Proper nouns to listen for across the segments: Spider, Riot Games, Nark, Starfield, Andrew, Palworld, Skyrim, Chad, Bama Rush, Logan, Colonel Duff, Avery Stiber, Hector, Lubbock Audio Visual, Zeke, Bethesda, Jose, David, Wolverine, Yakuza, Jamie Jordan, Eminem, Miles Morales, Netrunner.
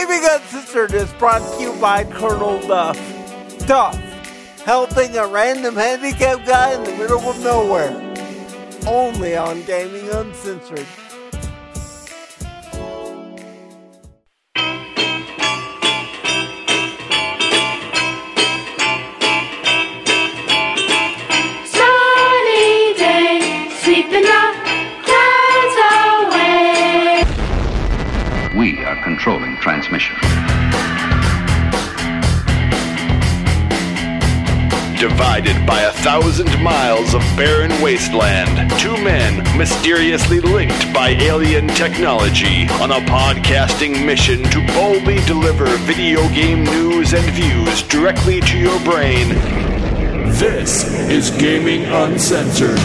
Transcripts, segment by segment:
Gaming Uncensored is brought to you by Colonel Duff. Helping a random handicapped guy in the middle of nowhere. Only on Gaming Uncensored. Controlling transmission. Divided by 1,000 miles of barren wasteland, two men mysteriously linked by alien technology on a podcasting mission to boldly deliver video game news and views directly to your brain. This is Gaming Uncensored.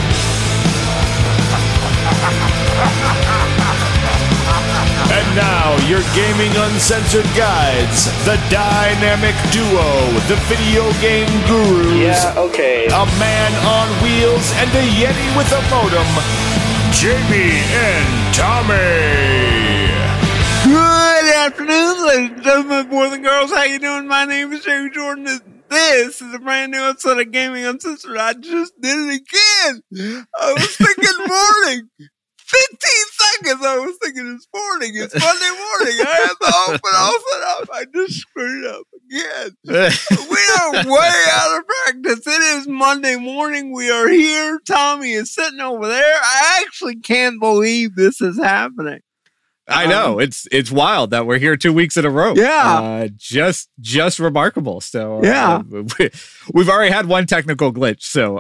And now, your Gaming Uncensored guides, the dynamic duo, the video game gurus, a man on wheels and a Yeti with a modem, Jamie and Tommy. Good afternoon, ladies and gentlemen, boys and girls. How you doing? My name is Jamie Jordan. This is a brand new episode of Gaming Uncensored. I just did it again. I was thinking morning. 15 seconds I was thinking this morning. It's Monday morning. I had to open all set up. I just screwed up again. We are way out of practice. It is Monday morning. We are here. Tommy is sitting over there. I actually can't believe this is happening. I know. It's wild that we're here 2 weeks in a row. Yeah. Just remarkable. So yeah. We've already had one technical glitch. So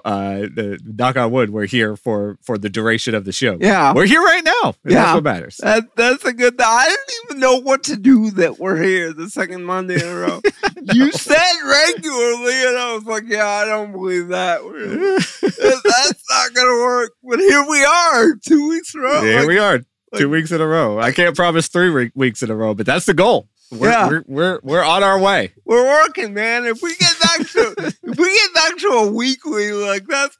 knock on wood, we're here for the duration of the show. Yeah. We're here right now. Yeah. That's what matters. That's a good thing. I didn't even know what to do that we're here the second Monday in a row. You said regularly, and I was like, yeah, I don't believe that. That's not going to work. But here we are, 2 weeks in a row. Here we are. 2 weeks in a row. I can't promise 3 weeks in a row, but that's the goal. We're on our way. We're working, man. If we get back to a weekly, like that's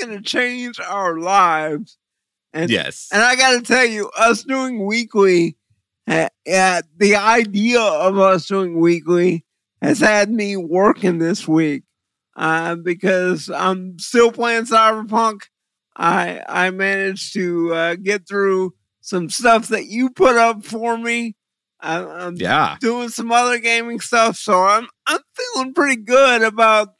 gonna change our lives. And, yes. And I gotta tell you, us doing weekly, the idea of us doing weekly has had me working this week because I'm still playing Cyberpunk. I managed to get through some stuff that you put up for me. I'm doing some other gaming stuff, so I'm feeling pretty good about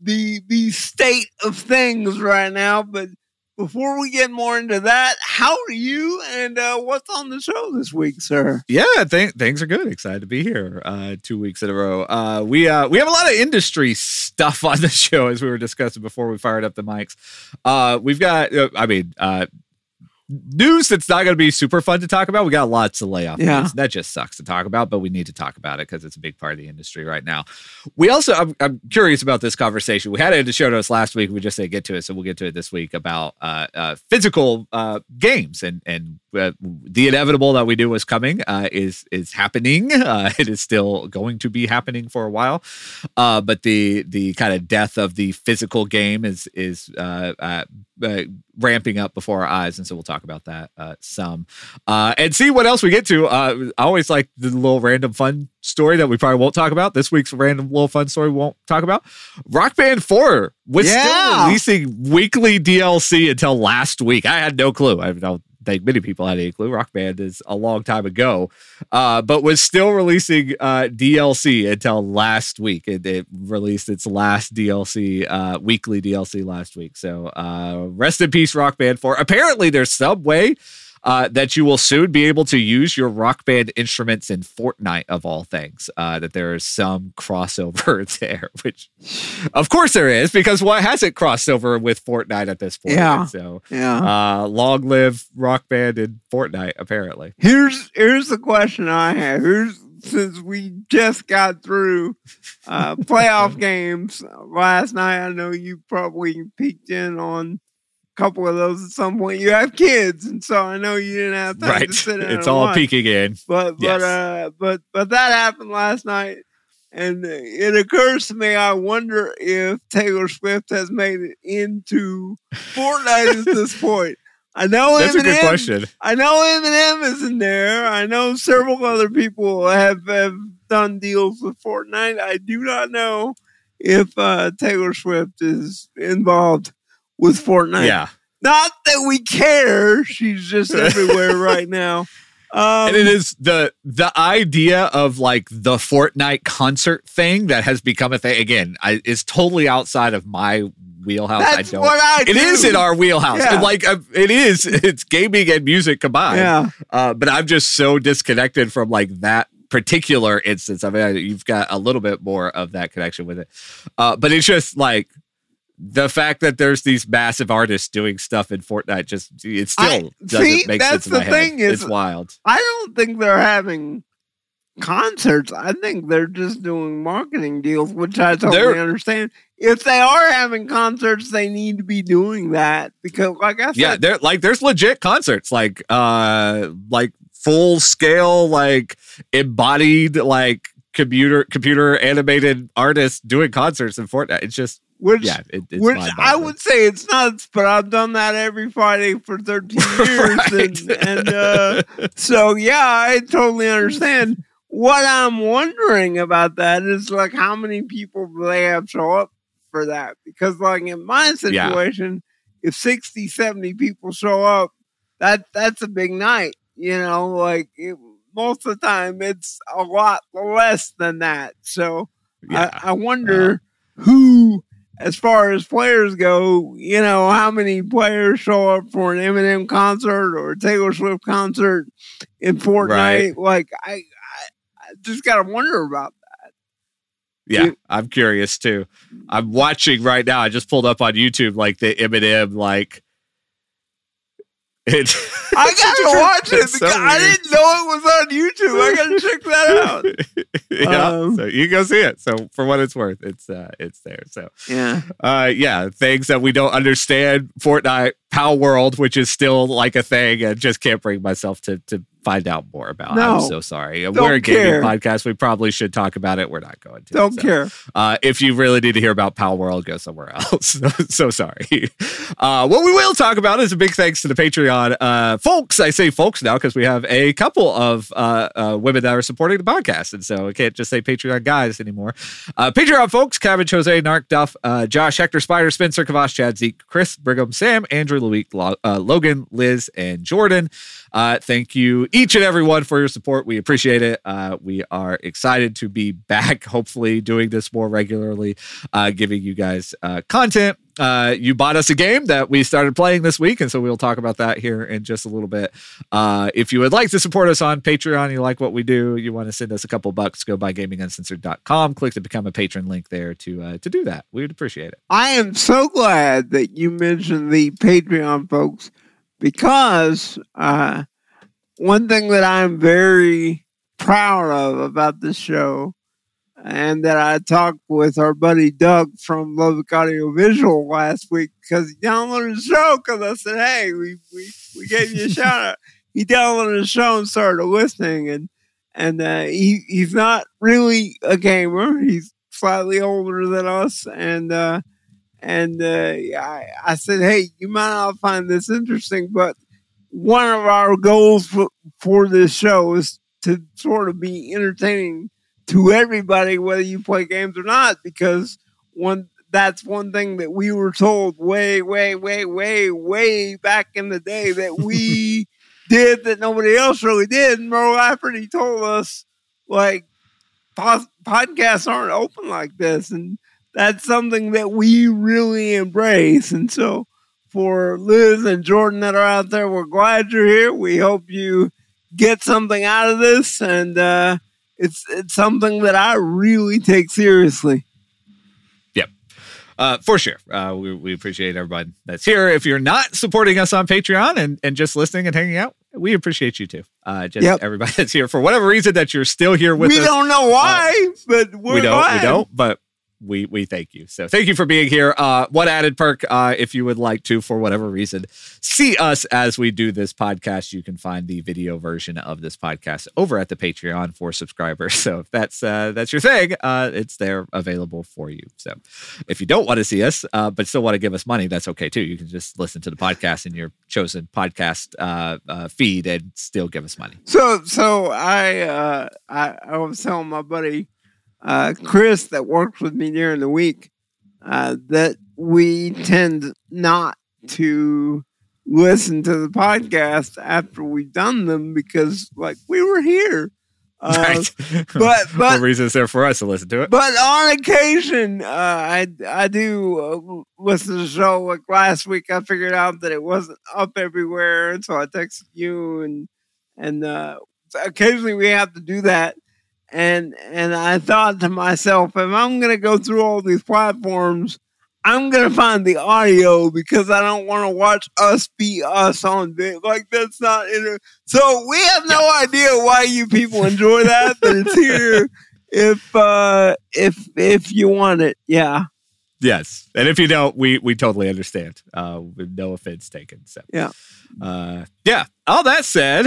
the state of things right now. But before we get more into that, how are you and what's on the show this week, sir? Yeah, things are good. Excited to be here 2 weeks in a row. We have a lot of industry stuff on the show, as we were discussing before we fired up the mics. We've got, news that's not going to be super fun to talk about. We got lots of layoff news. That just sucks to talk about, but we need to talk about it because it's a big part of the industry right now. We also, I'm curious about this conversation. We had it in the show notes last week. We just say get to it, so we'll get to it this week about physical games and the inevitable that we knew was coming is happening. It is still going to be happening for a while, but the kind of death of the physical game is ramping up before our eyes, and so we'll talk about that some and see what else we get to. I always like the little random fun story that we probably won't talk about. This week's random little fun story we won't talk about. Rock Band 4 was still releasing weekly DLC until last week. I had no clue. I don't think many people had any clue. Rock Band is a long time ago, but was still releasing DLC until last week. It released its last DLC, weekly DLC last week. So rest in peace, Rock Band 4. Apparently there's some way that you will soon be able to use your Rock Band instruments in Fortnite, of all things, that there is some crossover there, which of course there is, because what hasn't crossed over with Fortnite at this point? Yeah. So long live Rock Band and Fortnite, apparently. Here's the question I have. Since we just got through playoff games last night, I know you probably peeked in on couple of those at some point. You have kids, and so I know you didn't have time to sit in. It's all watch. Peeking in. But that happened last night, and it occurs to me, I wonder if Taylor Swift has made it into Fortnite at this point. I know That's Eminem. That's a good question. I know Eminem is in there. I know several other people have done deals with Fortnite. I do not know if Taylor Swift is involved with Fortnite. Yeah. Not that we care. She's just everywhere right now. And it is the idea of like the Fortnite concert thing that has become a thing again. It's totally outside of my wheelhouse. That's what I do. It is in our wheelhouse. Yeah. It's gaming and music combined. Yeah. But I'm just so disconnected from like that particular instance. I mean, you've got a little bit more of that connection with it, but it's just like the fact that there's these massive artists doing stuff in Fortnite. It still doesn't make sense in my head. It's wild. I don't think they're having concerts. I think they're just doing marketing deals, which I totally understand. If they are having concerts, they need to be doing that because, like I said, yeah, they're like there's legit concerts, like full scale, like embodied, like computer animated artists doing concerts in Fortnite. It's just which I would say it's nuts, but I've done that every Friday for 13 years, right. and so yeah, I totally understand. What I'm wondering about that is like how many people do they have show up for that? Because like in my situation, if 60, 70 people show up, that's a big night. You know, like most of the time it's a lot less than that. So I wonder who, as far as players go, you know, how many players show up for an Eminem concert or a Taylor Swift concert in Fortnite. Right. Like I just got to wonder about that. Yeah, I'm curious too. I'm watching right now. I just pulled up on YouTube like the Eminem I gotta watch it because I didn't know it was on YouTube. I gotta check that out. So you go see it. So for what it's worth, it's there. So things that we don't understand. Fortnite, Palworld, which is still like a thing, and just can't bring myself to find out more about. No, I'm so sorry. We're a gaming podcast. We probably should talk about it. We're not going to. Don't care. If you really need to hear about Palworld, go somewhere else. So sorry. What we will talk about is a big thanks to the Patreon. Folks, I say folks now because we have a couple of women that are supporting the podcast, and so I can't just say Patreon guys anymore. Patreon folks: Kevin, Jose, Nark, Duff, Josh, Hector, Spider, Spencer, Kavash, Chad, Zeke, Chris, Brigham, Sam, Andrew, Loic, Logan, Liz, and Jordan. Thank you each and every one for your support. We appreciate it. We are excited to be back, hopefully doing this more regularly, giving you guys content. You bought us a game that we started playing this week, and so we'll talk about that here in just a little bit. If you would like to support us on Patreon, you like what we do, you want to send us a couple bucks, go by GamingUncensored.com, click the Become a Patron link there to do that. We would appreciate it. I am so glad that you mentioned the Patreon folks, because one thing that I'm very proud of about this show, and that I talked with our buddy Doug from Lubbock Audio Visual last week, because he downloaded the show, because I said, hey, we gave you a shout out. He downloaded the show and started listening, and he's not really a gamer. He's slightly older than us, and I said, hey, you might not find this interesting, but one of our goals for this show is to sort of be entertaining to everybody, whether you play games or not, because that's one thing that we were told way, way, way, way, way back in the day that we did that nobody else really did. And Merle Lafferty told us, like, podcasts aren't open like this. And that's something that we really embrace. And so for Liz and Jordan that are out there, we're glad you're here. We hope you get something out of this. And, It's something that I really take seriously. Yep. For sure. We appreciate everybody that's here. If you're not supporting us on Patreon and just listening and hanging out, we appreciate you too. Everybody that's here, for whatever reason that you're still here with us. We don't know why, but we're glad. We don't, but we thank you. So thank you for being here. One added perk, if you would like to, for whatever reason, see us as we do this podcast, you can find the video version of this podcast over at the Patreon for subscribers. So if that's your thing, it's there available for you. So if you don't want to see us, but still want to give us money, that's okay too. You can just listen to the podcast in your chosen podcast feed and still give us money. So I was telling my buddy, Chris, that works with me during the week, that we tend not to listen to the podcast after we've done them because, like, we were here. Right. But the reason is there for us to listen to it. But on occasion, I do listen to the show. Like last week, I figured out that it wasn't up everywhere, and so I texted you, and occasionally we have to do that. And I thought to myself, if I'm going to go through all these platforms, I'm going to find the audio because I don't want to watch us be us on video. Like, that's not it. So we have no idea why you people enjoy that, but it's here if you want it. Yeah. Yes. And if you don't, we totally understand. With no offense taken. So yeah. All that said,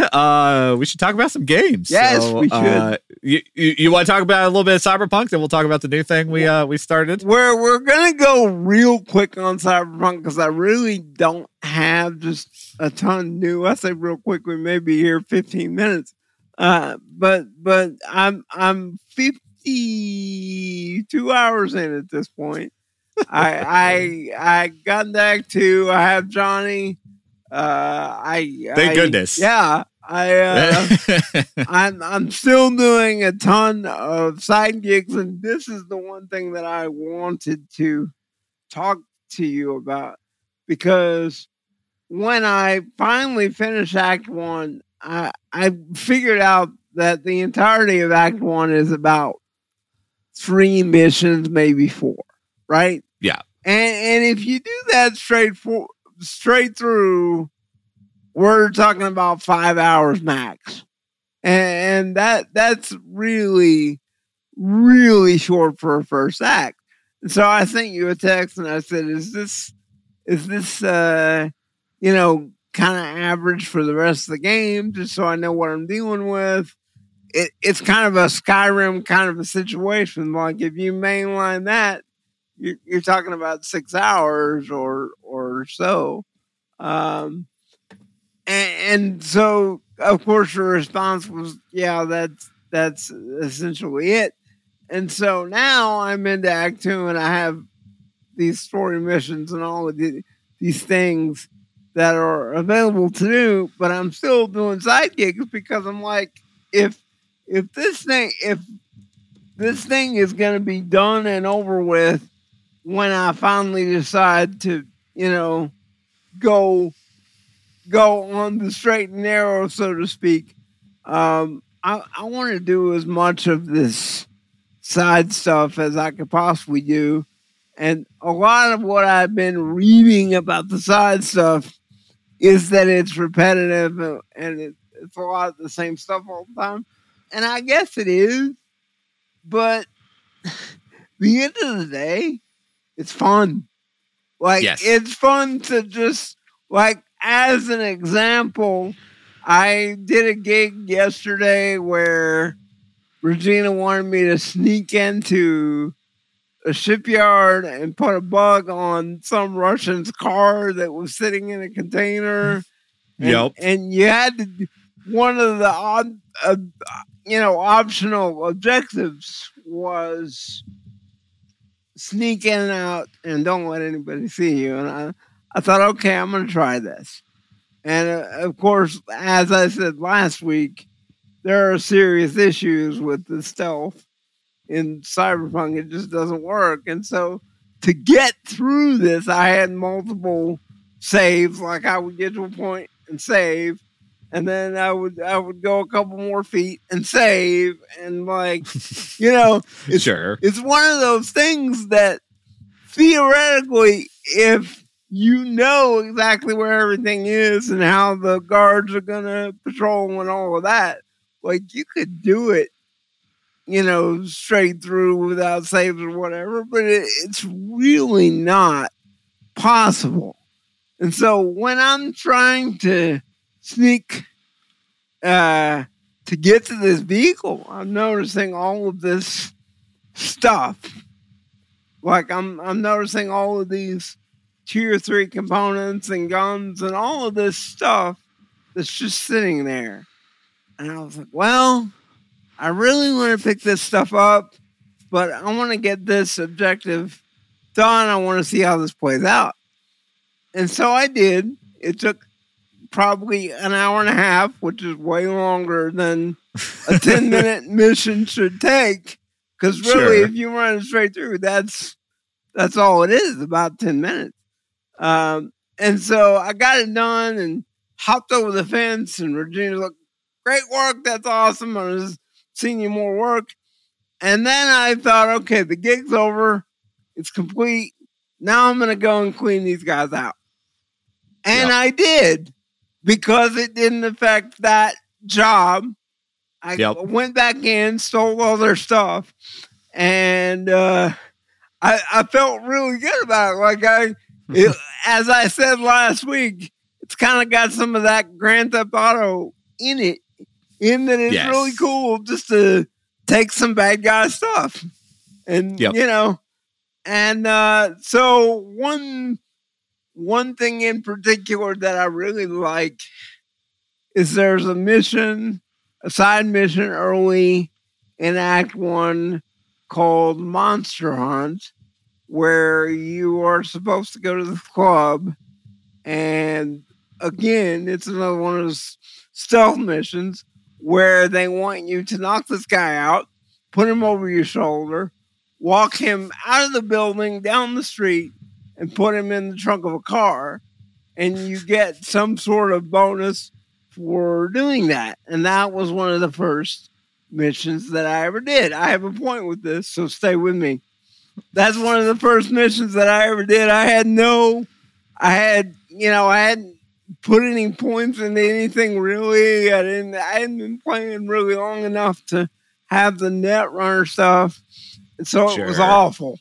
we should talk about some games. Yes, so, we should. You want to talk about a little bit of Cyberpunk, then we'll talk about the new thing we started. We're gonna go real quick on Cyberpunk because I really don't have just a ton new. I say real quick, we may be here 15 minutes. But I'm 52 hours in at this point. I got back to I have Johnny. Thank goodness. Yeah. I'm still doing a ton of side gigs, and this is the one thing that I wanted to talk to you about, because when I finally finished Act 1, I figured out that the entirety of Act 1 is about 3 missions, maybe 4, right? Yeah. And if you do that straight through, we're talking about 5 hours max, and that's really, really short for a first act. And so I sent you a text and I said, "Is this kind of average for the rest of the game? Just so I know what I'm dealing with. It's kind of a Skyrim kind of a situation. Like if you mainline that." You're talking about 6 hours or so. And so, of course, your response was, yeah, that's essentially it. And so now I'm into Act 2, and I have these story missions and all of these things that are available to do, but I'm still doing side gigs because I'm like, if this thing is going to be done and over with when I finally decide to, go on the straight and narrow, so to speak, I want to do as much of this side stuff as I could possibly do. And a lot of what I've been reading about the side stuff is that it's repetitive and it's a lot of the same stuff all the time. And I guess it is, but at the end of the day, it's fun. Like, yes. It's fun to just, like, as an example, I did a gig yesterday where Regina wanted me to sneak into a shipyard and put a bug on some Russian's car that was sitting in a container. Yep. And you had to, one of the optional objectives was sneak in and out and don't let anybody see you. And I thought, okay, I'm going to try this. And of course, as I said last week, there are serious issues with the stealth in Cyberpunk. It just doesn't work. And so to get through this, I had multiple saves. Like I would get to a point and save, and then I would go a couple more feet and save, and like, it's, sure. It's one of those things that theoretically, if you know exactly where everything is and how the guards are going to patrol and all of that, like you could do it you know, straight through without saves or whatever, but it's really not possible. And so when I'm trying to sneak to get to this vehicle, I'm noticing all of this stuff. Like I'm noticing all of these tier 3 components and guns and all of this stuff that's just sitting there. And I was like, well, I really want to pick this stuff up, but I want to get this objective done. I want to see how this plays out. And so I did. It took probably an hour and a half, which is way longer than a 10-minute mission should take. Because really, sure, if you run it straight through, that's all it is, about 10 minutes. And so I got it done and hopped over the fence, and Regina's like, great work, that's awesome, I was seeing you more work. And then I thought, okay, the gig's over, it's complete, now I'm going to go and clean these guys out. And yep, I did, because it didn't affect that job. I went back in, stole all their stuff, and I felt really good about it. Like as I said last week, it's kind of got some of that Grand Theft Auto in it, in that it's really cool just to take some bad guy stuff. And, you know, and so one thing in particular that I really like is there's a mission, a side mission early in Act 1 called Monster Hunt, where you are supposed to go to the club. And again, it's another one of those stealth missions where they want you to knock this guy out, put him over your shoulder, walk him out of the building, down the street, and put him in the trunk of a car. And you get some sort of bonus for doing that. And that was one of the first missions that I ever did. I have a point with this, so stay with me. That's one of the first missions that I ever did. I hadn't put any points into anything really. I hadn't been playing really long enough to have the Netrunner stuff. And so it was awful,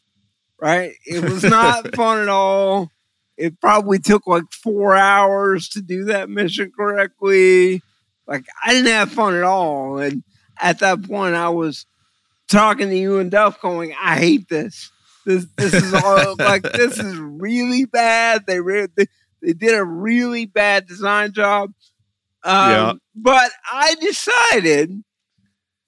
right? It was not fun at all. It probably took like 4 hours to do that mission correctly. Like, I didn't have fun at all. And at that point, I was talking to you and Duff going, I hate this. This is all, like, this is really bad. They did a really bad design job. But I decided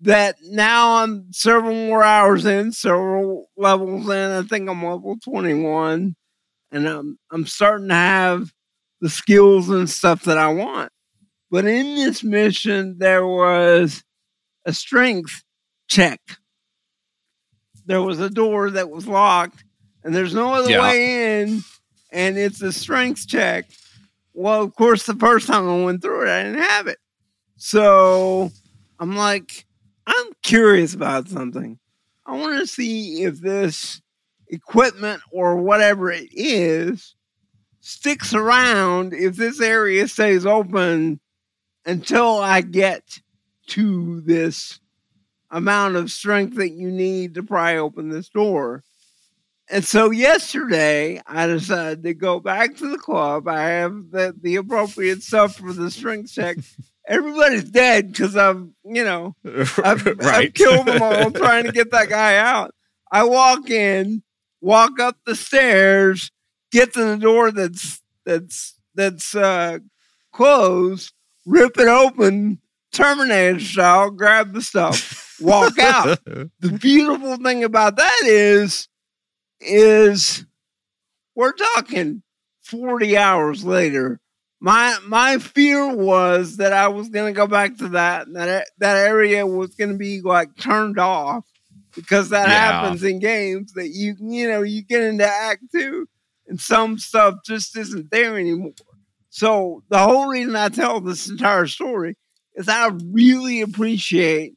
that now I'm several more hours in, several levels in. I think I'm level 21. And I'm starting to have the skills and stuff that I want. But in this mission, there was a strength check. There was a door that was locked, and there's no other way in, and it's a strength check. Well, of course, the first time I went through it, I didn't have it. So I'm like, I'm curious about something. I want to see if this equipment or whatever it is sticks around, if this area stays open until I get to this amount of strength that you need to pry open this door. And so yesterday I decided to go back to the club. I have the appropriate stuff for the strength check. Everybody's dead because I've killed them all trying to get that guy out. I walk in, walk up the stairs, get to the door that's closed, rip it open, Terminator style, grab the stuff, walk out. The beautiful thing about that is we're talking 40 hours later. My fear was that I was going to go back to that, and that area was going to be like turned off. Because that happens in games that you get into Act 2 and some stuff just isn't there anymore. So the whole reason I tell this entire story is I really appreciate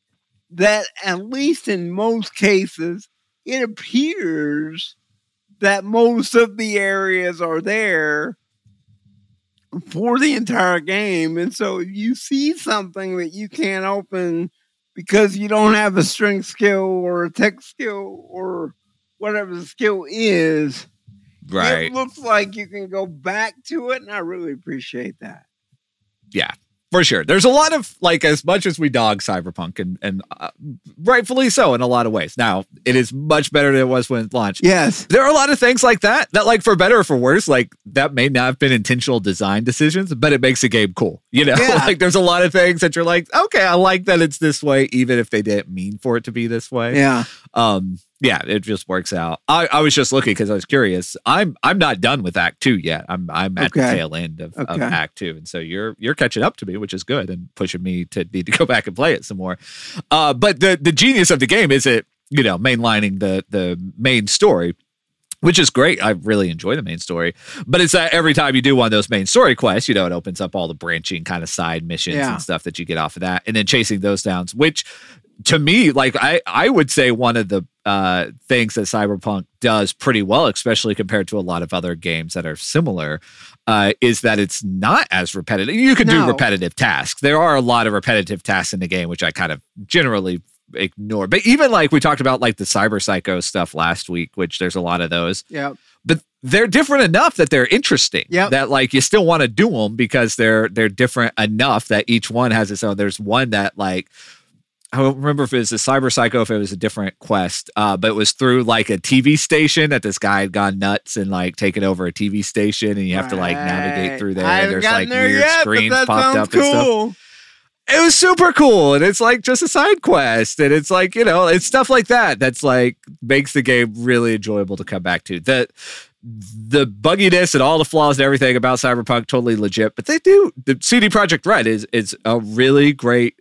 that at least in most cases, it appears that most of the areas are there for the entire game. And so if you see something that you can't open because you don't have a strength skill or a tech skill or whatever the skill is. Right. It looks like you can go back to it, and I really appreciate that. Yeah, for sure. There's a lot of, like, as much as we dog Cyberpunk, and rightfully so in a lot of ways. Now, it is much better than it was when it launched. Yes. There are a lot of things like that, like, for better or for worse, like, that may not have been intentional design decisions, but it makes the game cool. You know, yeah. Like, there's a lot of things that you're like, okay, I like that it's this way, even if they didn't mean for it to be this way. Yeah. Yeah, it just works out. I was just looking because I was curious. I'm not done with Act 2 yet. I'm at the tail end of Act 2. And so you're catching up to me, which is good, and pushing me to need to go back and play it some more. But the genius of the game is it, you know, mainlining the main story, which is great. I really enjoy the main story. But it's that every time you do one of those main story quests, you know, it opens up all the branching kind of side missions and stuff that you get off of that. And then chasing those down, which to me, like, I would say one of the things that Cyberpunk does pretty well, especially compared to a lot of other games that are similar, is that it's not as repetitive. You can do repetitive tasks. There are a lot of repetitive tasks in the game, which I kind of generally ignore. But even like we talked about, like the Cyber Psycho stuff last week, which there's a lot of those. Yeah. But they're different enough that they're interesting. Yep. That like you still want to do them because they're different enough that each one has its own. There's one that like, I don't remember if it was a Cyber Psycho, if it was a different quest, but it was through like a TV station that this guy had gone nuts and like taken over a TV station, and you have to like navigate through there. And there's like there weird yet, screens popped up and stuff. It was super cool, and it's like just a side quest, and it's like, you know, it's stuff like that that's like makes the game really enjoyable to come back to. The bugginess and all the flaws and everything about Cyberpunk totally legit, but they do the CD Projekt Red is a really great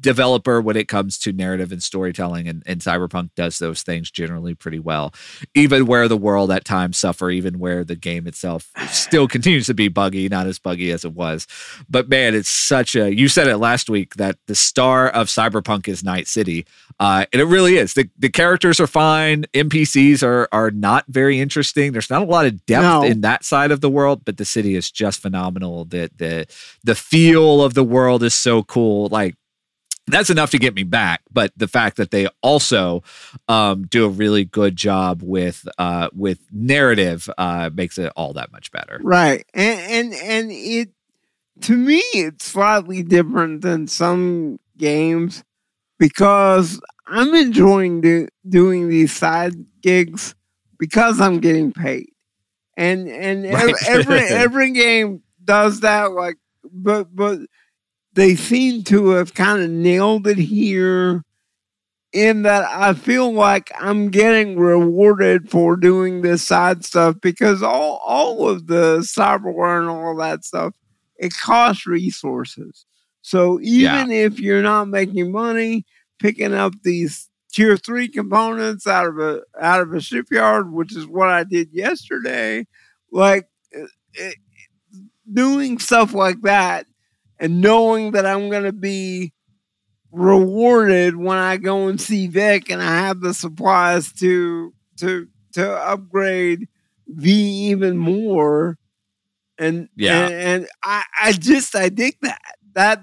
developer when it comes to narrative and storytelling, and Cyberpunk does those things generally pretty well, even where the world at times suffer, even where the game itself still continues to be buggy, not as buggy as it was. But man, it's such a, you said it last week that the star of Cyberpunk is Night City, and it really is. The characters are fine, NPCs are not very interesting, there's not a lot of depth in that side of the world, but the city is just phenomenal. The feel of the world is so cool. Like, that's enough to get me back, but the fact that they also do a really good job with narrative makes it all that much better. Right, and it, to me, it's slightly different than some games because I'm enjoying doing these side gigs because I'm getting paid, and right. every game does that. Like, but. They seem to have kind of nailed it here in that I feel like I'm getting rewarded for doing this side stuff because all of the cyberware and all that stuff, it costs resources. So even if you're not making money, picking up these tier 3 components out of a shipyard, which is what I did yesterday, like doing stuff like that, and knowing that I'm going to be rewarded when I go and see Vic and I have the supplies to upgrade V even more. And I dig that.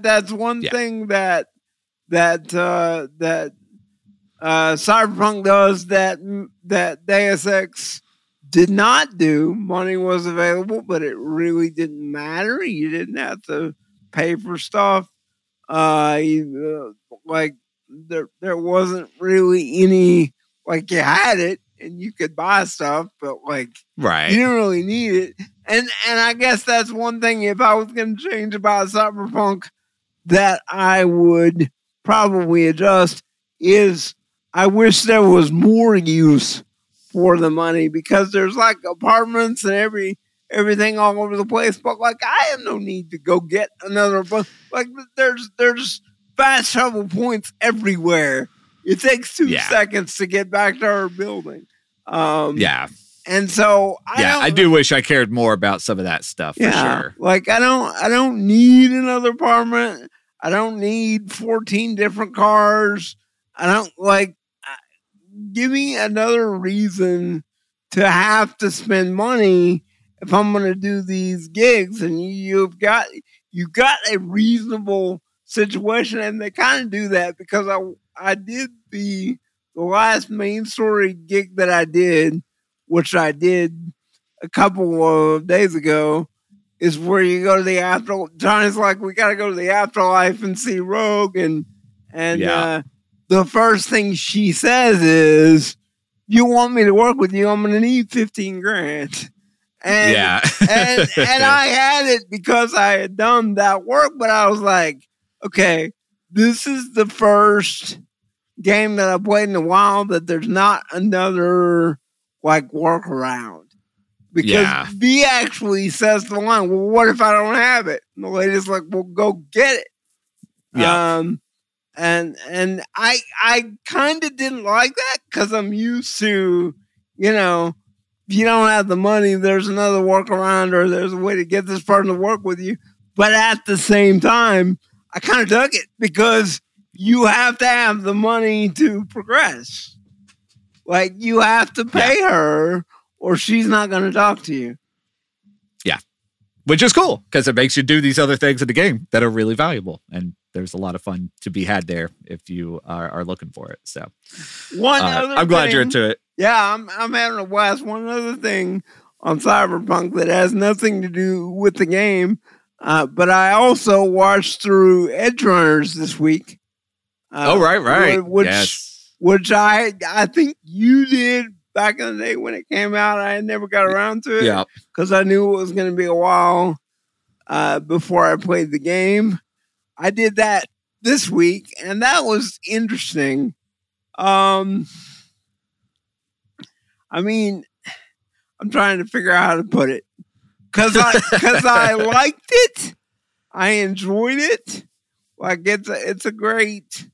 That's one thing that Cyberpunk does that Deus Ex did not do. Money was available, but it really didn't matter. You didn't have to pay for stuff. Like there wasn't really any, like, you had it and you could buy stuff, but like you didn't really need it. And I guess that's one thing, if I was going to change about Cyberpunk that I would probably adjust, is I wish there was more use for the money, because there's like apartments and everything all over the place, but like I have no need to go get another bus. Like there's fast travel points everywhere. It takes 2 seconds to get back to our building. And so I do wish I cared more about some of that stuff for sure. Like I don't need another apartment. I don't need 14 different cars. I don't like. Give me another reason to have to spend money. If I'm going to do these gigs, and you've got a reasonable situation, and they kind of do that because I did the last main story gig that I did, which I did a couple of days ago, is where you go to the afterlife. Johnny's like, we got to go to the afterlife and see Rogue. And the first thing she says is, you want me to work with you, I'm going to need 15 grand. And I had it because I had done that work, but I was like, okay, this is the first game that I played in a while that there's not another workaround. Because V actually says the line, well, what if I don't have it? And the lady's like, well, go get it. Yeah. And I kind of didn't like that because I'm used to, if you don't have the money, there's another workaround or there's a way to get this person to work with you. But at the same time, I kind of dug it because you have to have the money to progress. You have to pay her or she's not going to talk to you. Yeah. Which is cool because it makes you do these other things in the game that are really valuable. And there's a lot of fun to be had there if you are looking for it. So I'm glad you're into it. Yeah, I'm having a blast. One other thing on Cyberpunk that has nothing to do with the game, but I also watched through Edgerunners this week. Right. Which I think you did back in the day when it came out. I never got around to it because I knew it was going to be a while before I played the game. I did that this week, and that was interesting. I'm trying to figure out how to put it because I liked it. I enjoyed it. It's a great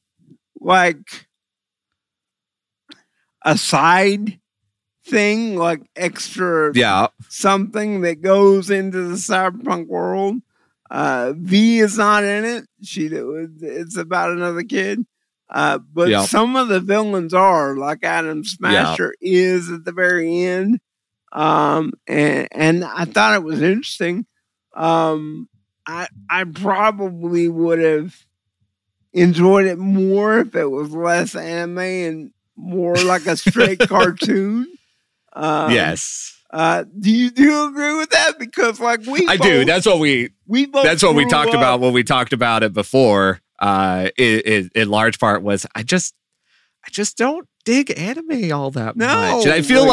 a side thing, extra something that goes into the cyberpunk world. V is not in it. It's about another kid. But some of the villains are, Adam Smasher is at the very end. And I thought it was interesting. I probably would have enjoyed it more if it was less anime and more like a straight cartoon. Yes. Do you agree with that? Because I do. That's what we talked about when we talked about it before. In large part was I just don't dig anime all that much. And I feel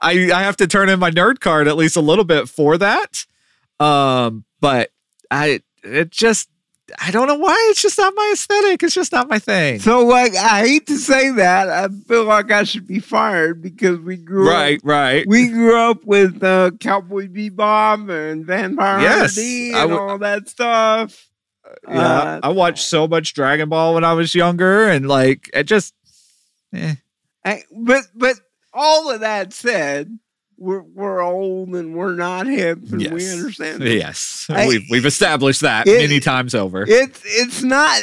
I have to turn in my nerd card at least a little bit for that. But I don't know why. It's just not my aesthetic. It's just not my thing. So, I hate to say that. I feel like I should be fired because we grew up. Right. We grew up with Cowboy Bebop and Vampire Hunter D and all that stuff. I watched so much Dragon Ball when I was younger, and it just. Eh. But all of that said, We're old and we're not hip, and we understand that. Yes, we've established that many times over. It's not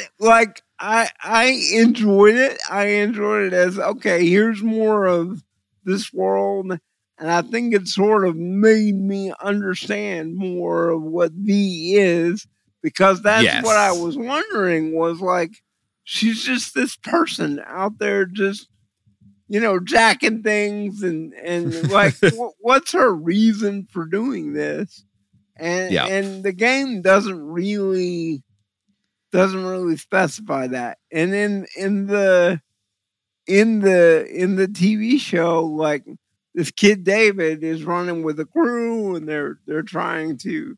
I enjoyed it. I enjoyed it as, okay, here's more of this world, and I think it sort of made me understand more of what V is, because that's what I was wondering was she's just this person out there just jacking things and what's her reason for doing this? And the game doesn't really specify that. And in the TV show, this kid David is running with a crew, and they're trying to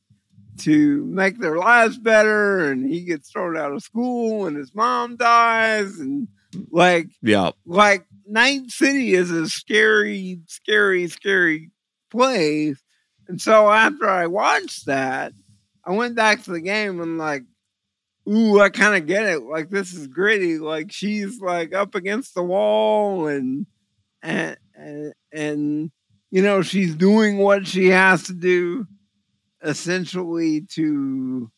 make their lives better, and he gets thrown out of school, and his mom dies, and Night City is a scary, scary, scary place. And so after I watched that, I went back to the game and I kind of get it. This is gritty. She's up against the wall and she's doing what she has to do essentially to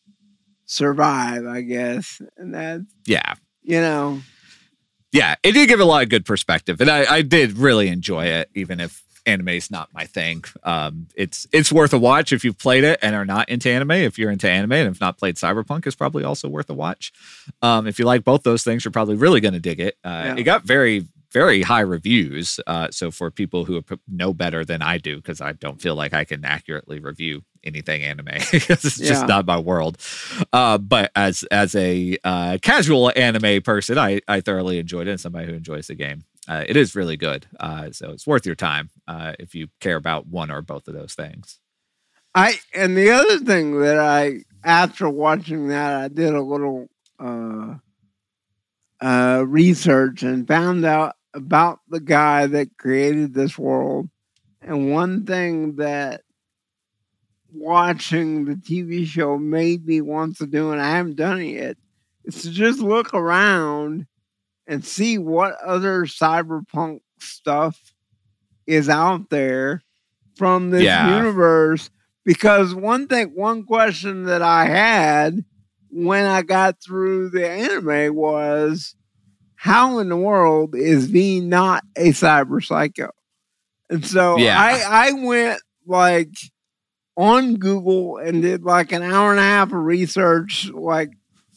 survive, I guess. And that's Yeah, it did give a lot of good perspective, and I did really enjoy it, even if anime is not my thing. It's worth a watch if you've played it and are not into anime. If you're into anime and have not played Cyberpunk, it's probably also worth a watch. If you like both those things, you're probably really going to dig it. It got very, very high reviews. So for people who know better than I do, because I don't feel like I can accurately review anything anime, because it's just not my world. But as a casual anime person, I thoroughly enjoyed it. And somebody who enjoys the game, it is really good. So it's worth your time if you care about one or both of those things. And the other thing that after watching that, I did a little research and found out about the guy that created this world. And one thing that watching the TV show made me want to do, and I haven't done it yet, is to just look around and see what other cyberpunk stuff is out there from this universe. Because one question that I had when I got through the anime was, how in the world is V not a cyber psycho? And so I went on Google and did an hour and a half of research,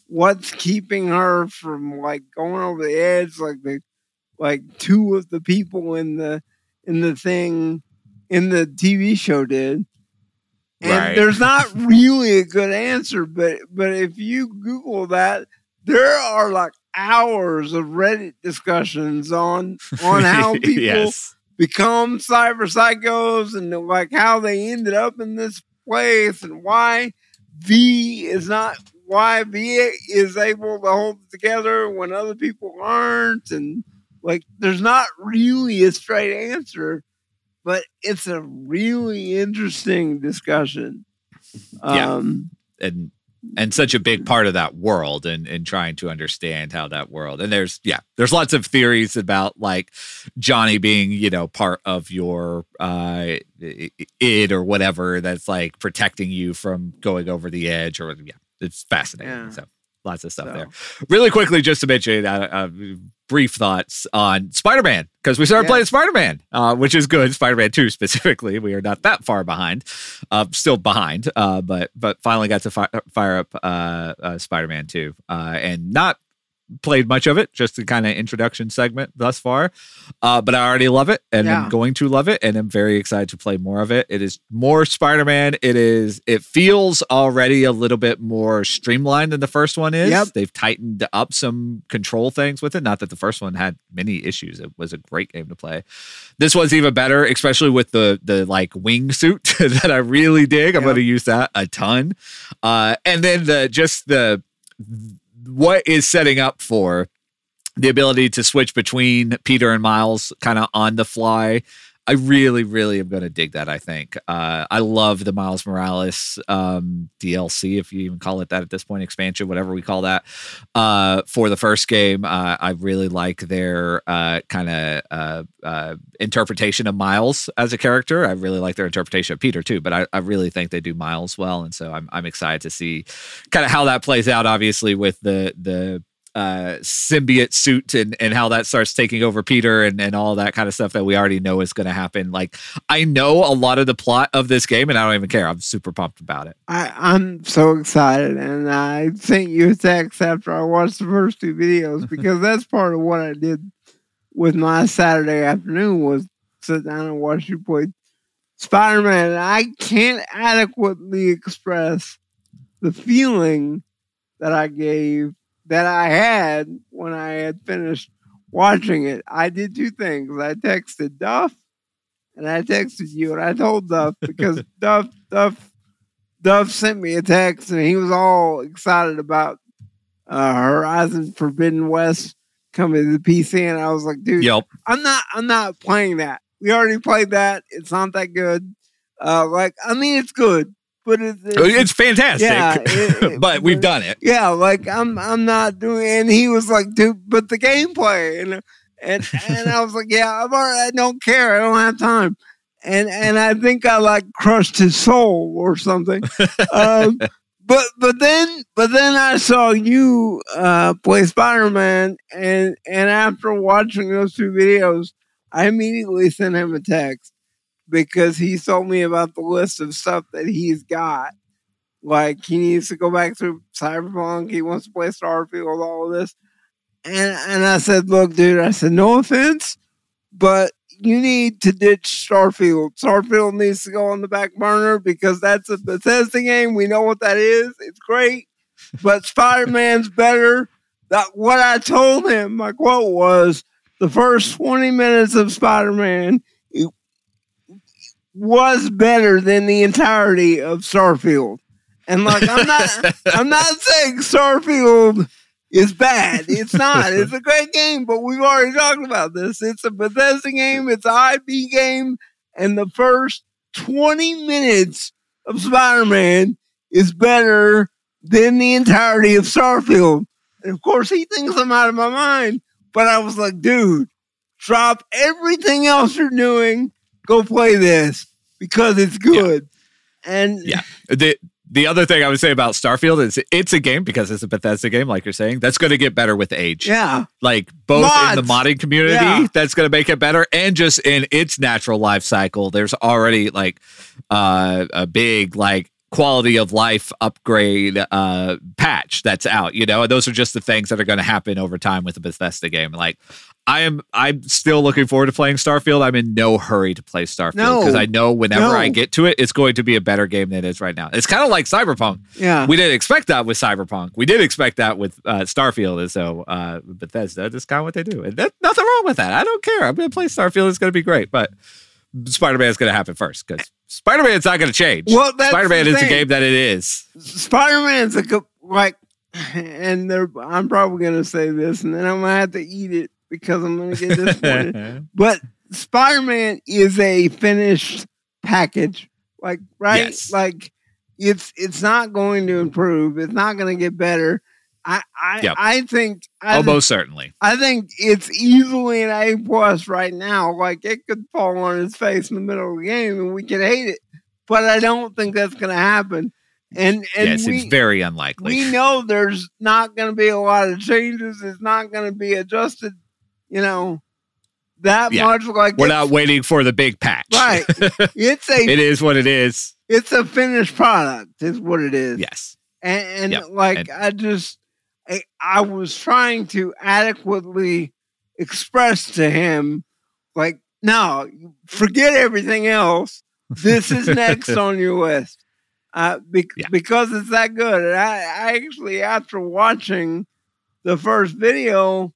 what's keeping her from going over the edge, two of the people in the TV show did. And there's not really a good answer, but if you Google that, there are hours of Reddit discussions on how people become cyber psychos and how they ended up in this place and why V is able to hold it together when other people aren't. And there's not really a straight answer, but it's a really interesting discussion. And such a big part of that world and trying to understand how that world. And there's lots of theories about Johnny being, part of your id or whatever that's protecting you from going over the edge or it's fascinating. Yeah. So lots of stuff there. Really quickly, just to mention brief thoughts on Spider-Man, because we started playing Spider-Man, which is good. Spider-Man 2 specifically. We are not that far behind. Still behind, but finally got to fire up Spider-Man 2 and not played much of it, just the kind of introduction segment thus far. But I already love it and I'm going to love it. And I'm very excited to play more of it. It is more Spider-Man. It feels already a little bit more streamlined than the first one is. Yep. They've tightened up some control things with it. Not that the first one had many issues. It was a great game to play. This one's even better, especially with the wingsuit that I really dig. I'm going to use that a ton. And then what is setting up for the ability to switch between Peter and Miles kind of on the fly. I really, really am going to dig that, I think. I love the Miles Morales DLC, if you even call it that at this point, expansion, whatever we call that, for the first game. I really like their interpretation of Miles as a character. I really like their interpretation of Peter, too, but I really think they do Miles well, and so I'm excited to see kind of how that plays out, obviously, with the symbiote suit and how that starts taking over Peter and all that kind of stuff that we already know is going to happen. I know a lot of the plot of this game and I don't even care. I'm super pumped about it. I'm so excited, and I sent you a text after I watched the first two videos, because that's part of what I did with my Saturday afternoon, was sit down and watch you play Spider-Man. And I can't adequately express the feeling that I had when I had finished watching it. I did two things. I texted Duff and I texted you, and I told Duff because Duff sent me a text and he was all excited about Horizon Forbidden West coming to the PC, and I was like, dude, I'm not playing that. We already played that. It's not that good. It's good. But it's fantastic. Yeah, but we've done it. Yeah, I'm not doing. And he was like, "Dude, but the gameplay." And I was like, "Yeah, I don't care. I don't have time." And I think I crushed his soul or something. But then I saw you play Spider-Man, and after watching those two videos, I immediately sent him a text. because he's told me about the list of stuff that he's got. Like, he needs to go back through Cyberpunk. He wants to play Starfield, all of this. And I said, look, dude, I said, no offense, but you need to ditch Starfield. Starfield needs to go on the back burner because that's a Bethesda game. We know what that is. It's great. But Spider-Man's better. That what I told him, my quote was, the first 20 minutes of Spider-Man was better than the entirety of Starfield. And like, I'm not saying Starfield is bad. It's not. It's a great game, but we've already talked about this. It's a Bethesda game. It's an IP game. And the first 20 minutes of Spider-Man is better than the entirety of Starfield. And of course, he thinks I'm out of my mind. But I was like, dude, drop everything else you're doing. Go play this because it's good. Yeah. And yeah, the other thing I would say about Starfield is it's a game, because it's a Bethesda game, like you're saying, that's going to get better with age. Yeah. Like both mods in the modding community, that's going to make it better, and just in its natural life cycle. There's already like a big like quality of life upgrade patch that's out, you know, and those are just the things that are going to happen over time with a Bethesda game. Like, I'm still looking forward to playing Starfield. I'm in no hurry to play Starfield because I know whenever I get to it, it's going to be a better game than it is right now. It's kind of like Cyberpunk. Yeah, we didn't expect that with Cyberpunk. We did expect that with Starfield, and so Bethesda, that's kind of what they do. And that, nothing wrong with that. I don't care. I'm going to play Starfield. It's going to be great, but Spider-Man is going to happen first because Spider-Man's not going to change. Well, Spider-Man is the game that it is. Spider-Man's I'm probably going to say this, and then I'm going to have to eat it because I'm going to get disappointed. But Spider-Man is a finished package, like, right? Yes. Like, it's not going to improve. It's not going to get better. I think I think it's easily an A+ right now. Like, it could fall on its face in the middle of the game and we could hate it, but I don't think that's going to happen. And yes, it's very unlikely. We know there's not going to be a lot of changes. It's not going to be adjusted, you know, that much. Like, we're not waiting for the big patch, right? It is what it is. It's a finished product, is what it is. Yes, I was trying to adequately express to him, like, no, forget everything else. This is next on your list. Because it's that good. And I actually, after watching the first video,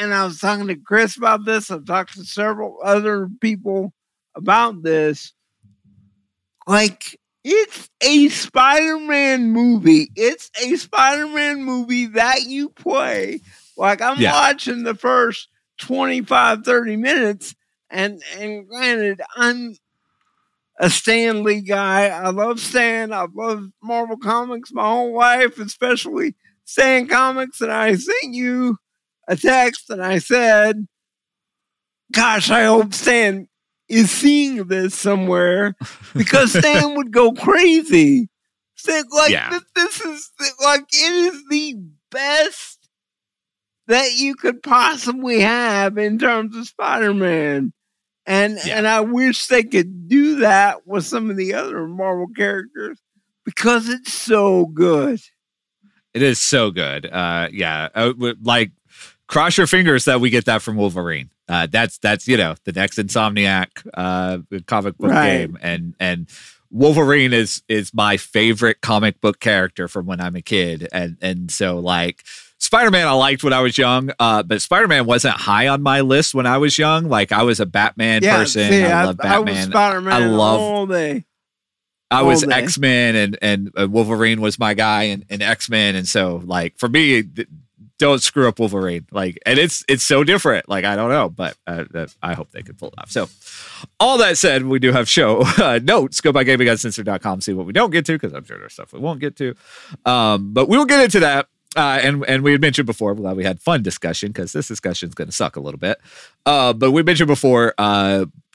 and I was talking to Chris about this, I've talked to several other people about this, like, it's a Spider-Man movie. It's a Spider-Man movie that you play. Like, I'm watching the first 25, 30 minutes, and granted, I'm a Stan Lee guy. I love Stan. I've loved Marvel Comics my whole life, especially Stan Comics. And I sent you a text and I said, gosh, I hope Stan is seeing this somewhere, because Stan would go crazy. This is like, it is the best that you could possibly have in terms of Spider-Man. And I wish they could do that with some of the other Marvel characters because it's so good. It is so good. Like, cross your fingers that we get that from Wolverine. That's you know, the next Insomniac comic book game, and Wolverine is my favorite comic book character from when I'm a kid, and so like, Spider-Man I liked when I was young, but Spider-Man wasn't high on my list when I was young. Like, I was a Batman person. See, I love Batman. I was Spider-Man all day. I was X-Men, and Wolverine was my guy in X-Men, and so like, for me, don't screw up Wolverine. Like, and it's so different. Like, I don't know, but I hope they could pull it off. So, all that said, we do have show notes. Go by GamingUncensored.com, see what we don't get to, because I'm sure there's stuff we won't get to. But we'll get into that. And we had mentioned before, glad we had fun discussion, because this discussion is going to suck a little bit. But we mentioned before,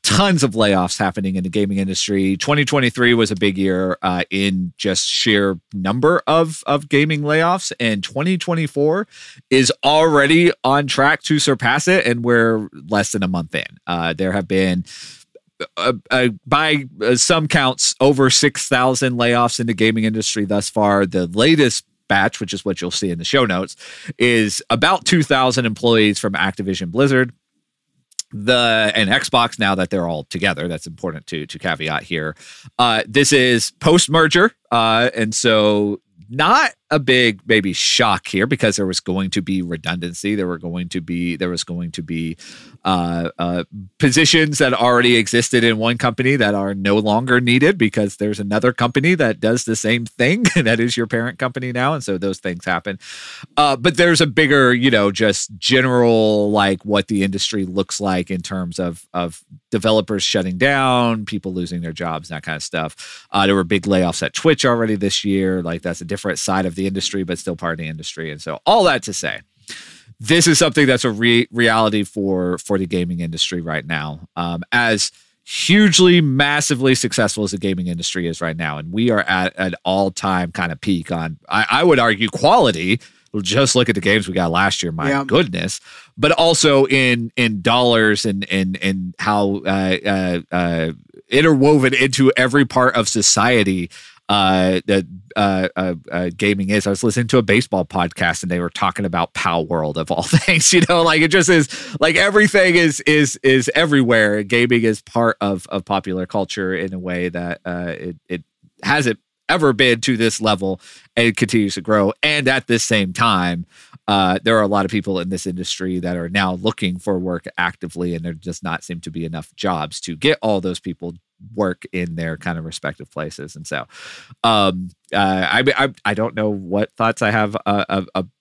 tons of layoffs happening in the gaming industry. 2023 was a big year in just sheer number of gaming layoffs, and 2024 is already on track to surpass it, and we're less than a month in. There have been by some counts, over 6,000 layoffs in the gaming industry thus far. The latest batch, which is what you'll see in the show notes, is about 2,000 employees from Activision Blizzard and Xbox, now that they're all together. That's important to caveat here. This is post-merger, and so not a big maybe shock here, because there was going to be redundancy. There was going to be positions that already existed in one company that are no longer needed because there's another company that does the same thing that is your parent company now, and so those things happen. But there's a bigger, just general like what the industry looks like in terms of developers shutting down, people losing their jobs, that kind of stuff. There were big layoffs at Twitch already this year. Like that's a different side of the industry, but still part of the industry. And so all that to say, this is something that's a reality for the gaming industry right now. As hugely, massively successful as the gaming industry is right now, and we are at an all-time kind of peak on, I would argue, quality. Just look at the games we got last year, my goodness. But also in dollars and how interwoven into every part of society gaming is. I was listening to a baseball podcast and they were talking about Palworld of all things, it just is like everything is everywhere. Gaming is part of popular culture in a way that it hasn't ever been to this level, and it continues to grow. And at the same time, there are a lot of people in this industry that are now looking for work actively, and there does not seem to be enough jobs to get all those people work in their kind of respective places. And so I don't know what thoughts I have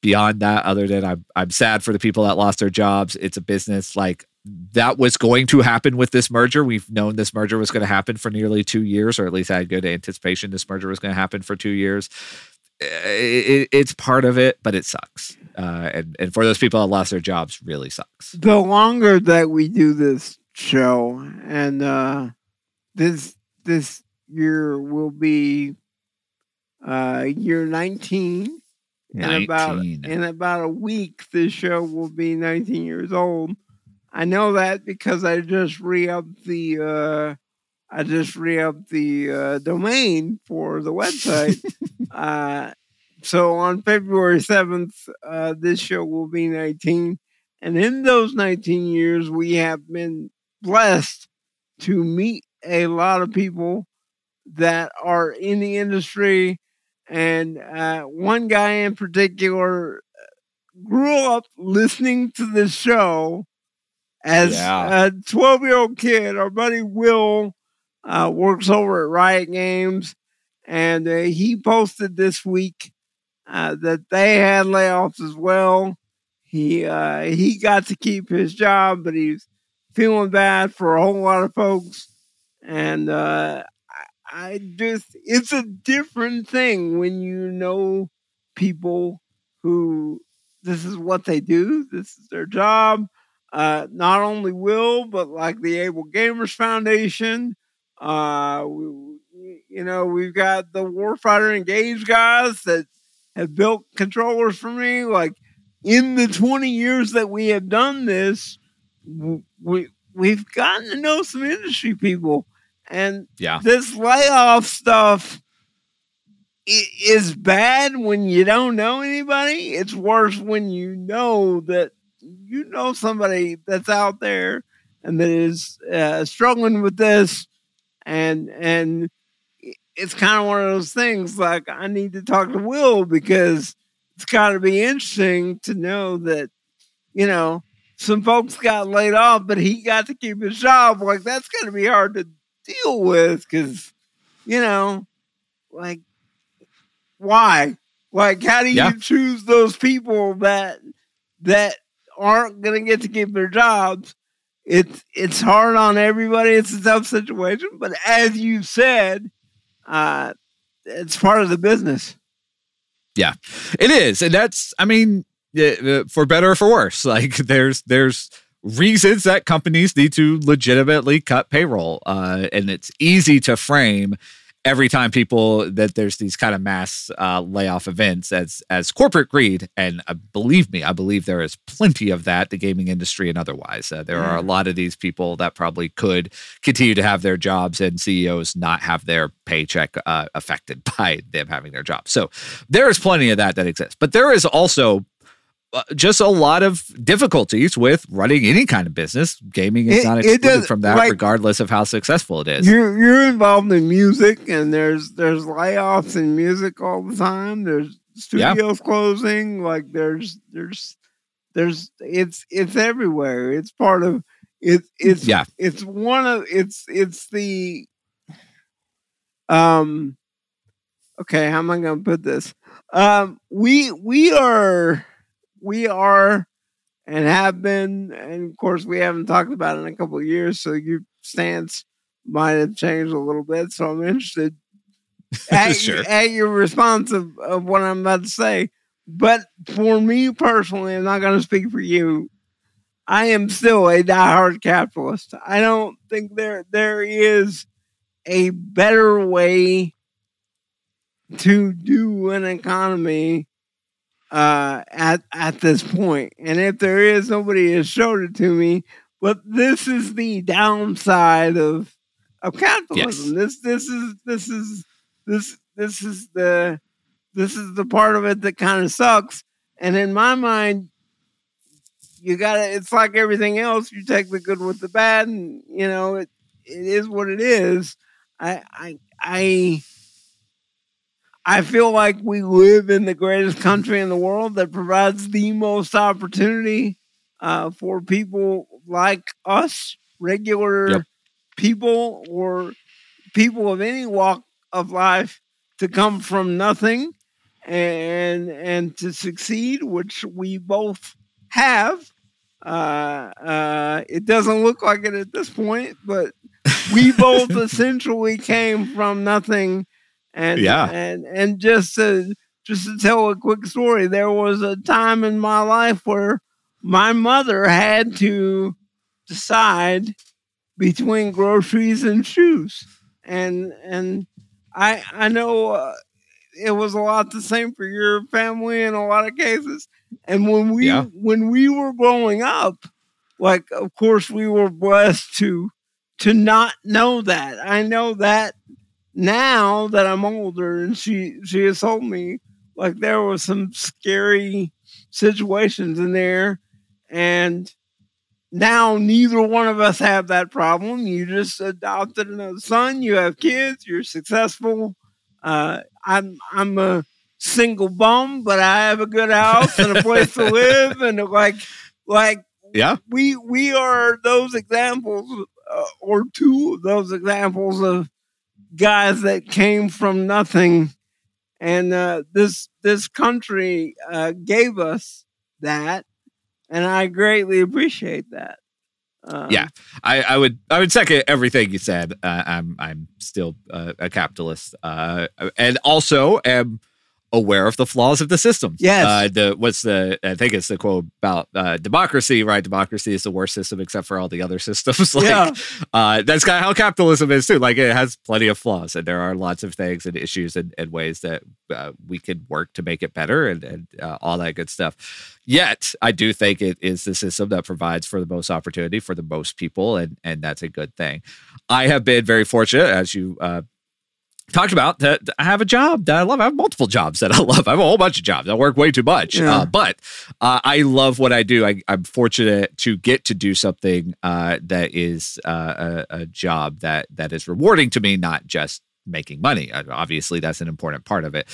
beyond that, other than I'm sad for the people that lost their jobs. It's a business like that was going to happen with this merger. We've known this merger was going to happen for nearly 2 years, or at least I had good anticipation this merger was going to happen for 2 years. It's part of it, but it sucks. And for those people that lost their jobs, really sucks. The longer that we do this show, and this year will be year 19. In about a week, this show will be 19 years old. I know that because I just re-upped the domain for the website. So on February 7th, this show will be 19, and in those 19 years, we have been blessed to meet a lot of people that are in the industry, and one guy in particular grew up listening to this show as a 12-year-old kid. Our buddy Will works over at Riot Games, and he posted this week that they had layoffs as well. He got to keep his job, but he's feeling bad for a whole lot of folks. And it's a different thing when you know people who, this is what they do, this is their job. Not only Will, but like the Able Gamers Foundation. We've got the Warfighter Engage guys that have built controllers for me. Like, in the 20 years that we have done this, we've gotten to know some industry people. And this layoff stuff is bad when you don't know anybody. It's worse when you know that you know somebody that's out there and that is struggling with this. And it's kind of one of those things like, I need to talk to Will, because it's got to be interesting to know that, some folks got laid off, but he got to keep his job. Like, that's going to be hard to deal with, because, like, why? Like, how do you choose those people that aren't going to get to keep their jobs? It's hard on everybody. It's a tough situation. But as you said, it's part of the business. Yeah, it is. And that's, for better or for worse, like there's reasons that companies need to legitimately cut payroll, and it's easy to frame every time people that there's these kind of mass layoff events as corporate greed. And believe me, I believe there is plenty of that, the gaming industry and otherwise. There are a lot of these people that probably could continue to have their jobs and CEOs not have their paycheck affected by them having their job. So there is plenty of that exists. But there is also just a lot of difficulties with running any kind of business. Gaming is not excluded from that, like, regardless of how successful it is. You're involved in music, and there's layoffs in music all the time. There's studios closing. Like there's it's everywhere. It's part of it's the okay, how am I going to put this? We are and have been, and of course we haven't talked about it in a couple of years, so your stance might have changed a little bit, so I'm interested at your response of what I'm about to say. But for me personally, I'm not going to speak for you, I am still a diehard capitalist. I don't think there is a better way to do an economy at this point. And if there is, nobody has showed it to me. But this is the downside of capitalism. Yes. This is the part of it that kind of sucks. And in my mind, it's like everything else. You take the good with the bad, and it is what it is. I feel like we live in the greatest country in the world that provides the most opportunity for people like us, regular people or people of any walk of life, to come from nothing and to succeed, which we both have. It doesn't look like it at this point, but we both essentially came from nothing. And just to tell a quick story, there was a time in my life where my mother had to decide between groceries and shoes, and I know it was a lot the same for your family in a lot of cases. And when we were growing up, like, of course we were blessed to not know that. I know that. Now that I'm older, and she has told me, like, there were some scary situations in there, and now neither one of us have that problem. You just adopted another son. You have kids. You're successful. I'm a single bum, but I have a good house and a place to live, and we are those examples, or two of those examples of guys that came from nothing, and this country gave us that, and I greatly appreciate that. I would second everything you said. I'm still a capitalist, and also am aware of the flaws of the system. Yes. I think it's the quote about democracy, right? Democracy is the worst system except for all the other systems. That's kind of how capitalism is too. Like, it has plenty of flaws, and there are lots of things and issues and ways that we could work to make it better and all that good stuff. Yet, I do think it is the system that provides for the most opportunity for the most people, and that's a good thing. I have been very fortunate, as you talked about, that I have a job that I love. I have multiple jobs that I love. I have a whole bunch of jobs. I work way too much, but I love what I do. I'm fortunate to get to do something that is a job that is rewarding to me, not just making money. Obviously, that's an important part of it.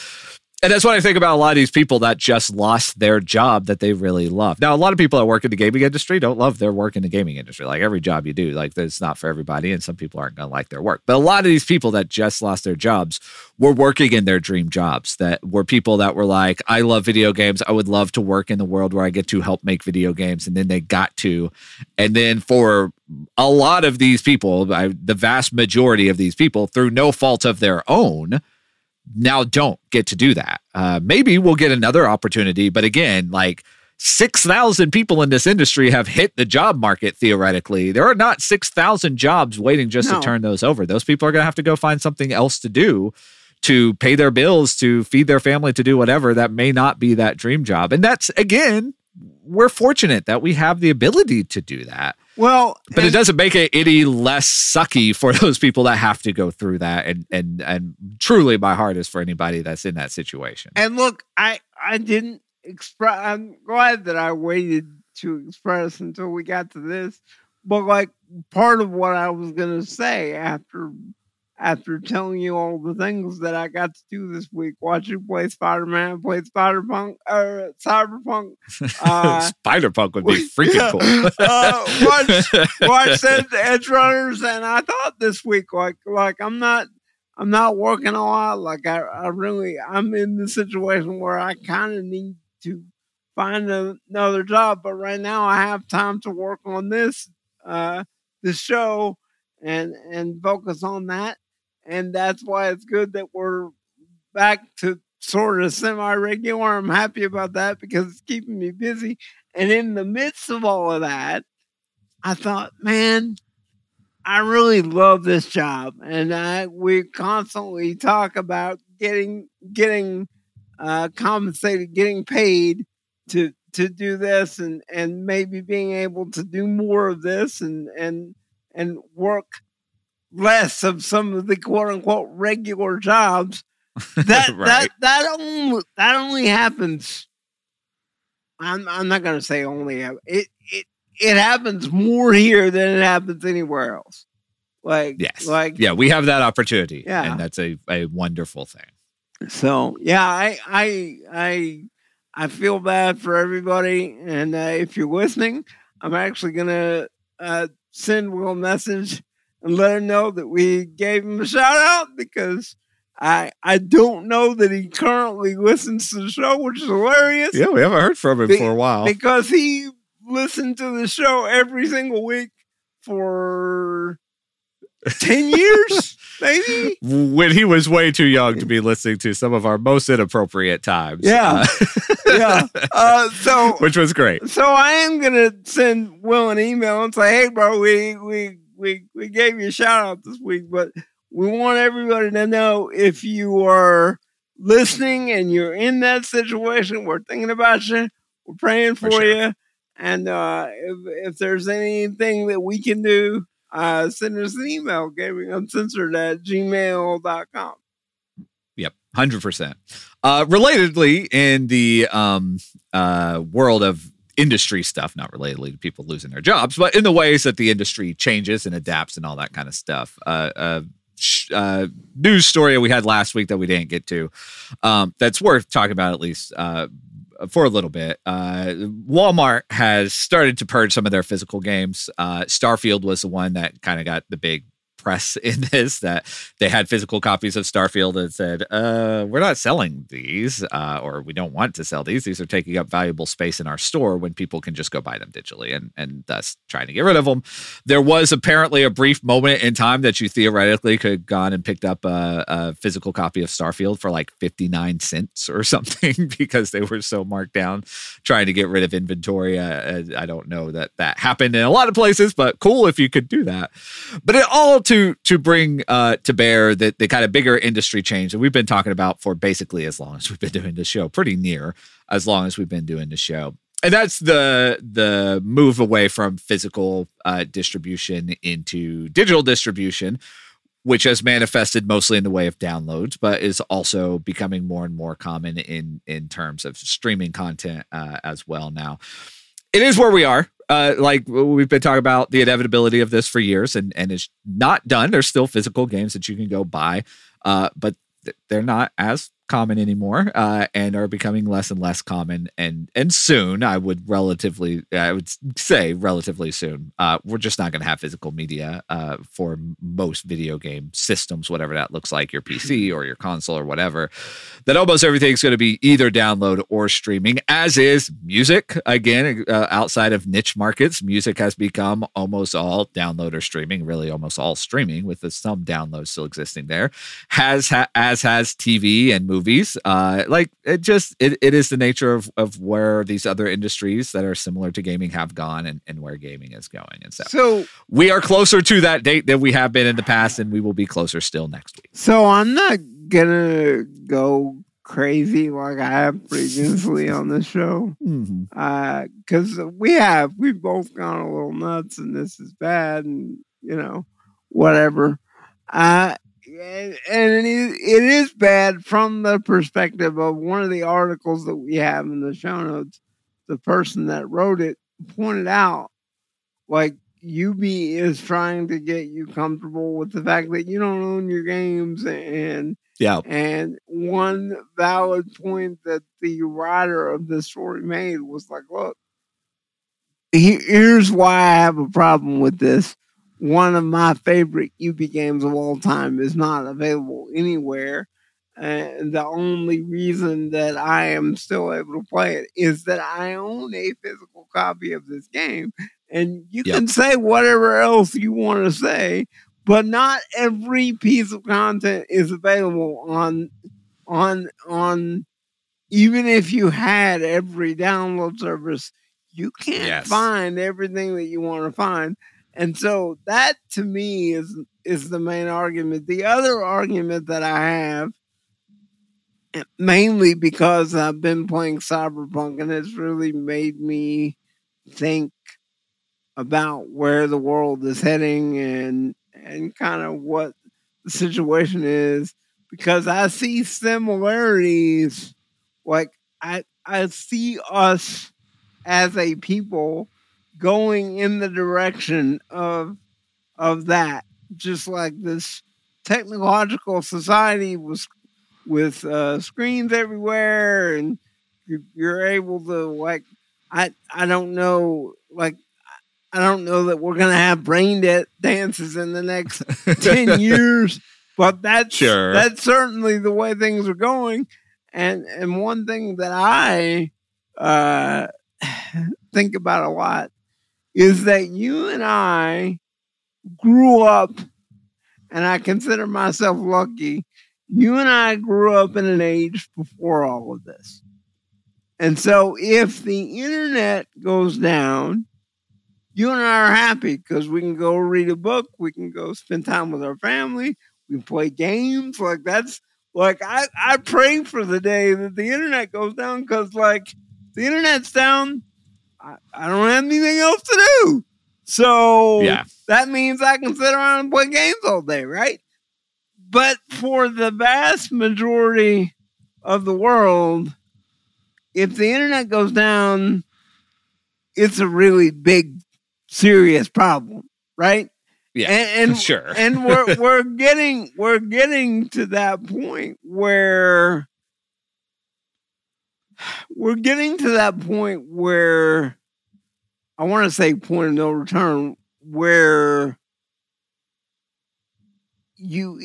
And that's what I think about a lot of these people that just lost their job that they really love. Now, a lot of people that work in the gaming industry don't love their work in the gaming industry. Like, every job you do, like, it's not for everybody, and some people aren't going to like their work. But a lot of these people that just lost their jobs were working in their dream jobs, that were people that were like, I love video games. I would love to work in the world where I get to help make video games. And then they got to. And then for a lot of these people, the vast majority of these people, through no fault of their own, now don't get to do that. Maybe we'll get another opportunity, but again, like, 6,000 people in this industry have hit the job market, theoretically. There are not 6,000 jobs waiting just to turn those over. Those people are going to have to go find something else to do to pay their bills, to feed their family, to do whatever. That may not be that dream job. And that's, again, we're fortunate that we have the ability to do that. Well, but it doesn't make it any less sucky for those people that have to go through that. And truly, my heart is for anybody that's in that situation. And look, I didn't express. I'm glad that I waited to express until we got to this. But like, part of what I was going to say after telling you all the things that I got to do this week, watch you play Spider-Man, play Spider-Punk, or Cyberpunk. Spider-Punk would be freaking cool. Watch the Edge Runners, and I thought this week, like I'm not working a lot. Like I'm in the situation where I kind of need to find another job, but right now I have time to work on this show and focus on that. And that's why it's good that we're back to sort of semi-regular. I'm happy about that because it's keeping me busy. And in the midst of all of that, I thought, man, I really love this job. And we constantly talk about getting compensated, getting paid to do this and maybe being able to do more of this and work less of some of the quote unquote regular jobs. Right. that only happens. I'm not going to say only. It happens more here than it happens anywhere else. Like, yes. Like, yeah, we have that opportunity. Yeah. And that's a wonderful thing. So yeah, I feel bad for everybody. And if you're listening, I'm actually going to, send Will a message and let him know that we gave him a shout out, because I don't know that he currently listens to the show, which is hilarious. Yeah, we haven't heard from him for a while. Because he listened to the show every single week for 10 years, maybe? When he was way too young to be listening to some of our most inappropriate times. Yeah. Yeah. Which was great. So I am going to send Will an email and say, hey, bro, we gave you a shout out this week, but we want everybody to know, if you are listening and you're in that situation, we're thinking about you, we're praying for you. And if there's anything that we can do, send us an email, GamingUncensored@gmail.com. Yep, 100%. Relatedly, in the world of industry stuff, not relatedly to people losing their jobs, but in the ways that the industry changes and adapts and all that kind of stuff. News story we had last week that we didn't get to, that's worth talking about at least for a little bit. Walmart has started to purge some of their physical games. Starfield was the one that kind of got the big press in this, that they had physical copies of Starfield and said, we're not selling these, or we don't want to sell these. These are taking up valuable space in our store when people can just go buy them digitally, and thus trying to get rid of them. There was apparently a brief moment in time that you theoretically could have gone and picked up a physical copy of Starfield for like 59 cents or something because they were so marked down trying to get rid of inventory. I don't know that happened in a lot of places, but cool if you could do that. But it all to bring to bear the kind of bigger industry change that we've been talking about for basically as long as we've been doing the show, pretty near as long as we've been doing the show. And that's the move away from physical distribution into digital distribution, which has manifested mostly in the way of downloads, but is also becoming more and more common in terms of streaming content as well now. It is where we are. Like we've been talking about the inevitability of this for years, and it's not done. There's still physical games that you can go buy, but they're not as common anymore, and are becoming less and less common. And soon, I would say relatively soon, we're just not going to have physical media for most video game systems, whatever that looks like, your PC or your console or whatever. That almost everything's going to be either download or streaming, as is music. Again, outside of niche markets, music has become almost all download or streaming, really almost all streaming, with some download still existing there, as has TV and movies movies. Like it just, it is the nature of where these other industries that are similar to gaming have gone and where gaming is going. And so we are closer to that date than we have been in the past, and we will be closer still next week. So I'm not gonna go crazy like I have previously on the show, mm-hmm. Because we've both gone a little nuts, and this is bad, and you know, whatever. And it is bad from the perspective of one of the articles that we have in the show notes. The person that wrote it pointed out, like, UB is trying to get you comfortable with the fact that you don't own your games. And yeah. And one valid point that the writer of this story made was like, look, here's why I have a problem with this. One of my favorite UB games of all time is not available anywhere. And the only reason that I am still able to play it is that I own a physical copy of this game. And you can say whatever else you want to say, but not every piece of content is available on even if you had every download service, you can't find everything that you want to find. And so that, to me, is the main argument. The other argument that I have, mainly because I've been playing Cyberpunk and it's really made me think about where the world is heading and kind of what the situation is, because I see similarities. Like I see us as a people going in the direction of that, just like this technological society was with screens everywhere, and you're able to, like, I don't know that we're going to have brain dances in the next 10 years, but that's certainly the way things are going. And one thing that I think about a lot is that you and I grew up, and I consider myself lucky, you and I grew up in an age before all of this. And so if the internet goes down, you and I are happy because we can go read a book. We can go spend time with our family. We can play games. Like, that's like, I pray for the day that the internet goes down, because, like, the internet's down. I don't have anything else to do. So that means I can sit around and play games all day, right? But for the vast majority of the world, if the internet goes down, it's a really big, serious problem, right? Yeah, and sure. And we're getting to that point where I want to say point of no return, where you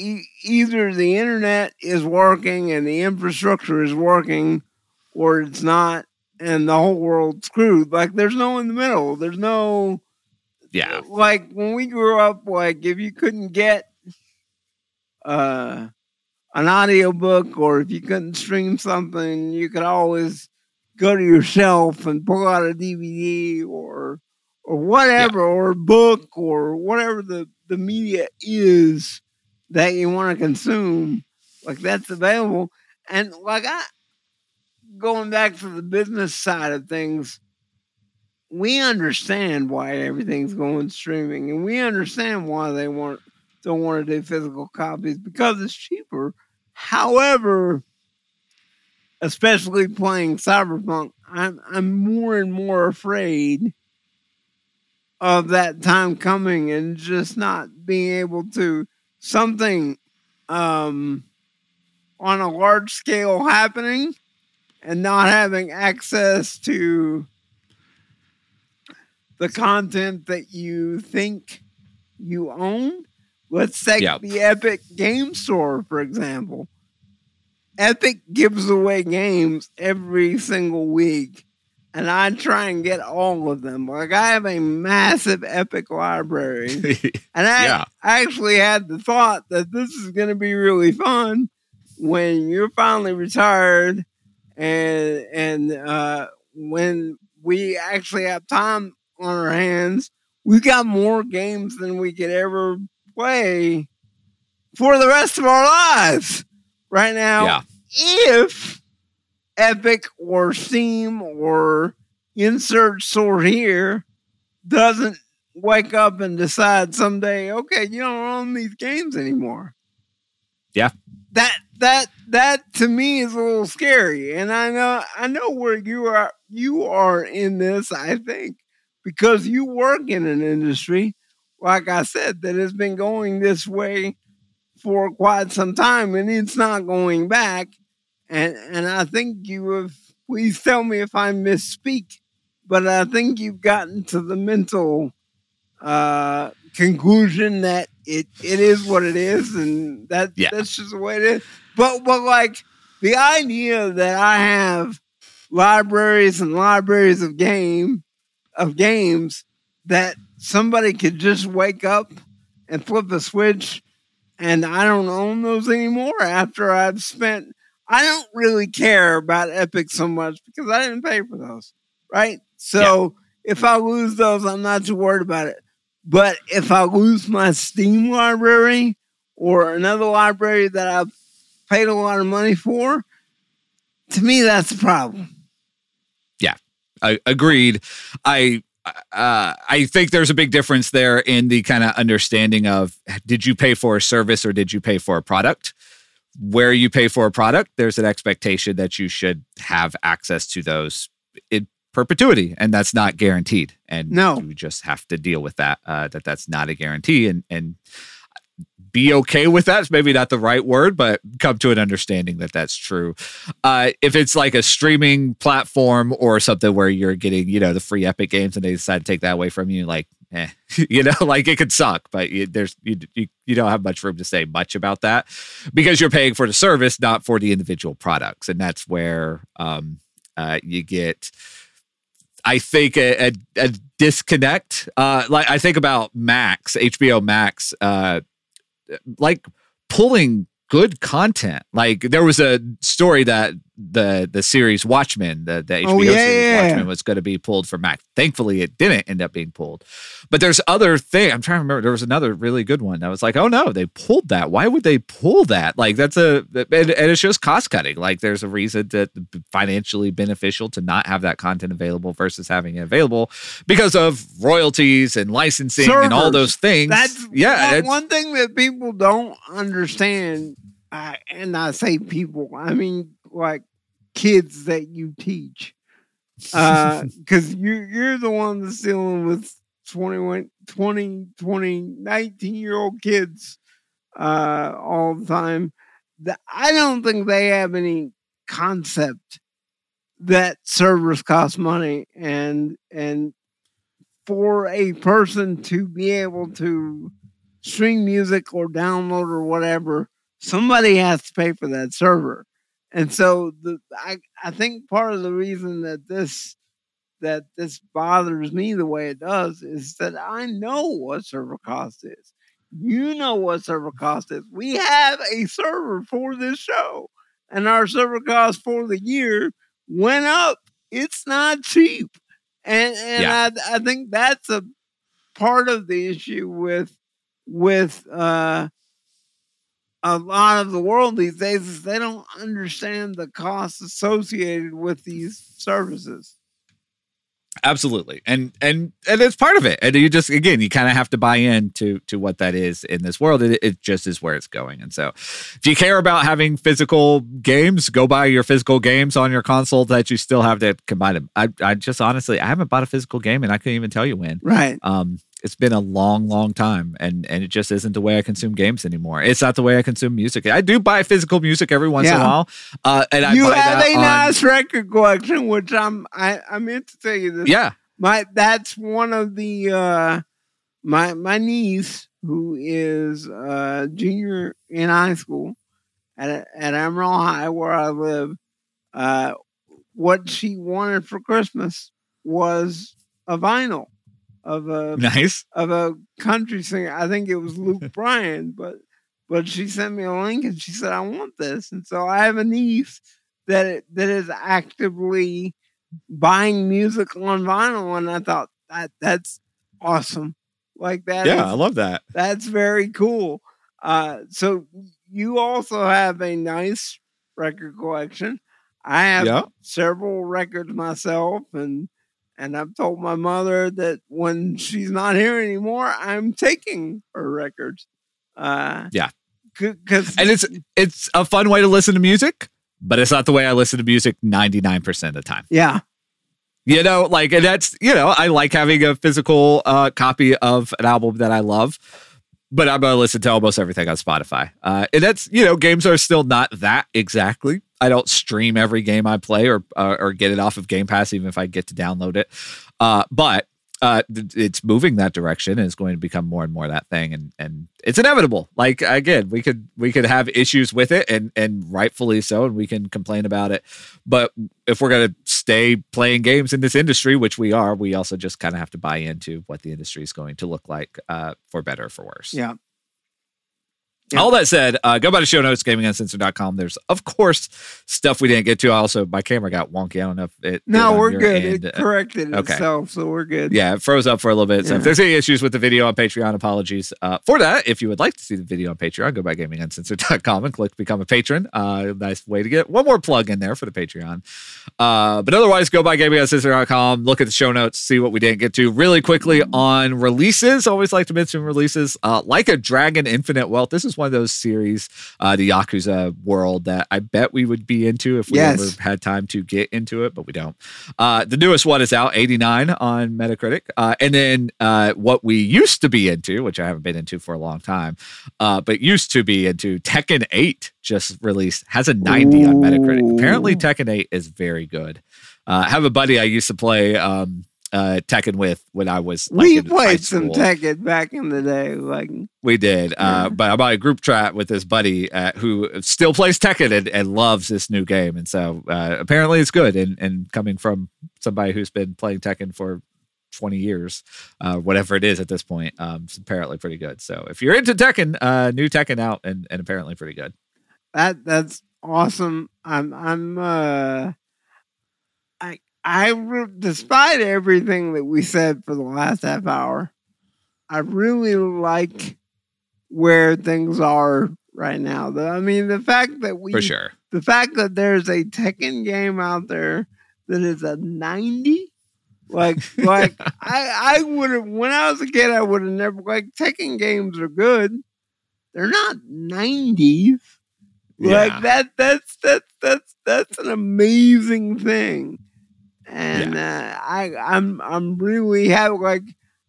either the internet is working and the infrastructure is working, or it's not, and the whole world's screwed. Like, there's no in the middle. There's no... Yeah. Like, when we grew up, like, if you couldn't get an audiobook, or if you couldn't stream something, you could always go to your shelf and pull out a DVD or whatever, or a book, or whatever the media is that you want to consume. Like, that's available. And, like, going back to the business side of things, we understand why everything's going streaming, and we understand why they don't want to do physical copies, because it's cheaper. However, especially playing Cyberpunk, I'm more and more afraid of that time coming and just not being able to something on a large scale happening and not having access to the content that you think you own. Let's take the Epic Game Store, for example. Epic gives away games every single week, and I try and get all of them. Like, I have a massive Epic library, and I actually had the thought that this is going to be really fun. when you're finally retired and when we actually have time on our hands, we got more games than we could ever play for the rest of our lives right now. Yeah. If Epic or Steam or insert sort here doesn't wake up and decide someday, okay, you don't own these games anymore. Yeah. That to me is a little scary. And I know where you are in this, I think, because you work in an industry, like I said, that has been going this way for quite some time and it's not going back. And I think you have, please tell me if I misspeak, but I think you've gotten to the mental conclusion that it is what it is, and that's just the way it is. But like the idea that I have libraries and libraries of games that somebody could just wake up and flip a switch, and I don't own those anymore after I've spent. I don't really care about Epic so much because I didn't pay for those, right? So if I lose those, I'm not too worried about it. But if I lose my Steam library or another library that I've paid a lot of money for, to me, that's a problem. Yeah, agreed. I think there's a big difference there in the kind of understanding of, did you pay for a service or did you pay for a product? Where you pay for a product, there's an expectation that you should have access to those in perpetuity, and that's not guaranteed. And you just have to deal with that, that's not a guarantee, and be okay with that. It's maybe not the right word, but come to an understanding that that's true. If it's like a streaming platform or something where you're getting, the free Epic games and they decide to take that away from you, like, it could suck, but you don't have much room to say much about that because you're paying for the service, not for the individual products. And that's where you get, I think, a disconnect. Like I think about HBO Max, like pulling good content. Like there was a story that the series Watchmen, the HBO series Watchmen was going to be pulled from Max. Thankfully, it didn't end up being pulled. But there's other thing. I'm trying to remember. There was another really good one. I was like, oh no, they pulled that. Why would they pull that? Like that's and it's just cost cutting. Like there's a reason that financially beneficial to not have that content available versus having it available because of royalties and licensing servers, and all those things. That's one thing that people don't understand. And I say people, I mean, like kids that you teach, because you're the one that's dealing with 19-year-old kids all the time. I don't think they have any concept that servers cost money, and for a person to be able to stream music or download or whatever, somebody has to pay for that server. And so I think part of the reason that this bothers me the way it does is that I know what server cost is. You know what server cost is. We have a server for this show, and our server cost for the year went up. It's not cheap. And I think that's a part of the issue with a lot of the world these days is they don't understand the costs associated with these services. Absolutely. And it's part of it. And you just, again, you kind of have to buy in to what that is in this world. It just is where it's going. And so if you care about having physical games, go buy your physical games on your console that you still have to combine them. I just honestly, I haven't bought a physical game and I couldn't even tell you when. Right. It's been a long, long time, and it just isn't the way I consume games anymore. It's not the way I consume music. I do buy physical music every once in a while. Nice record collection, which I meant to tell you this. Yeah, that's one of the my niece who is junior in high school at Amarillo High, where I live. What she wanted for Christmas was a vinyl of a country singer. I think it was Luke Bryan, but But she sent me a link and she said, I want this. And so I have a niece that is actively buying music on vinyl. And I thought that's awesome. Like that. Yeah, I love that. That's very cool. So you also have a nice record collection. I have several records myself, and I've told my mother that when she's not here anymore, I'm taking her records. And it's a fun way to listen to music, but it's not the way I listen to music 99% of the time. Yeah. You know, like, and that's, you know, I like having a physical copy of an album that I love, but I'm going to listen to almost everything on Spotify. And that's, you know, games are still not that exactly. I don't stream every game I play or get it off of Game Pass, even if I get to download it. But it's moving that direction, and it's going to become more and more that thing. And it's inevitable. Like, again, we could have issues with it, and rightfully so. And we can complain about it. But if we're going to stay playing games in this industry, which we are, we also just kind of have to buy into what the industry is going to look like, for better or for worse. Yeah. Yeah. All that said, go by the show notes, GamingUncensored.com. There's, of course, stuff we didn't get to. I also, my camera got wonky. I don't know if it... No, we're good. End. It corrected itself, so we're good. Yeah, it froze up for a little bit. Yeah. So if there's any issues with the video on Patreon, apologies for that. If you would like to see the video on Patreon, go by GamingUncensored.com and click Become a Patron. Nice way to get one more plug in there for the Patreon. But otherwise, go by GamingUncensored.com, look at the show notes, see what we didn't get to. Really quickly on releases, always like to mention releases. Like a Dragon Infinite Wealth. This is one of those series, the Yakuza world, that I bet we would be into if we ever had time to get into it, but we don't. The newest one is out, 89 on Metacritic. And then what we used to be into, which I haven't been into for a long time, but used to be into, Tekken 8 just released, has a 90 on Metacritic. Apparently Tekken 8 is very good. I have a buddy I used to play Tekken with when I was like, we played some Tekken back in the day, like we did. But I'm on a group chat with this buddy who still plays Tekken and loves this new game, and so apparently it's good. And coming from somebody who's been playing Tekken for 20 years, whatever it is at this point, it's apparently pretty good. So if you're into Tekken, new Tekken out, and apparently pretty good. That's awesome. Despite everything that we said for the last half hour, I really like where things are right now. I mean, the fact that the fact that there's a Tekken game out there that is a 90, like I would have, when I was a kid, I would have never, like, Tekken games are good. They're not 90s. Like that's an amazing thing. And I'm really happy. Like,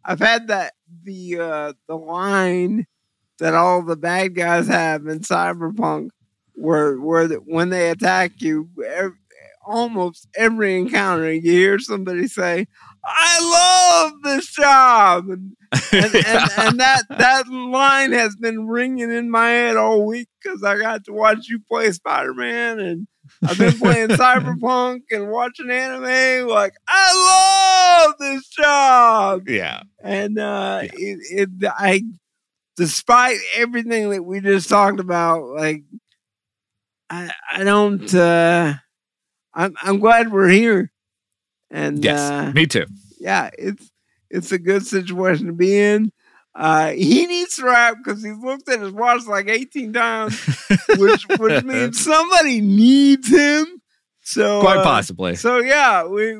I've had that the line that all the bad guys have in Cyberpunk, where when they attack you, almost every encounter you hear somebody say, "I love this job," and that line has been ringing in my head all week because I got to watch you play Spider-Man, and I've been playing Cyberpunk and watching anime. Like, I love this job. Yeah. And I, despite everything that we just talked about, like, I don't. I'm glad we're here. And yes, me too. Yeah, it's a good situation to be in. He needs to wrap because he's looked at his watch like 18 times, which means somebody needs him. So quite possibly. So yeah, we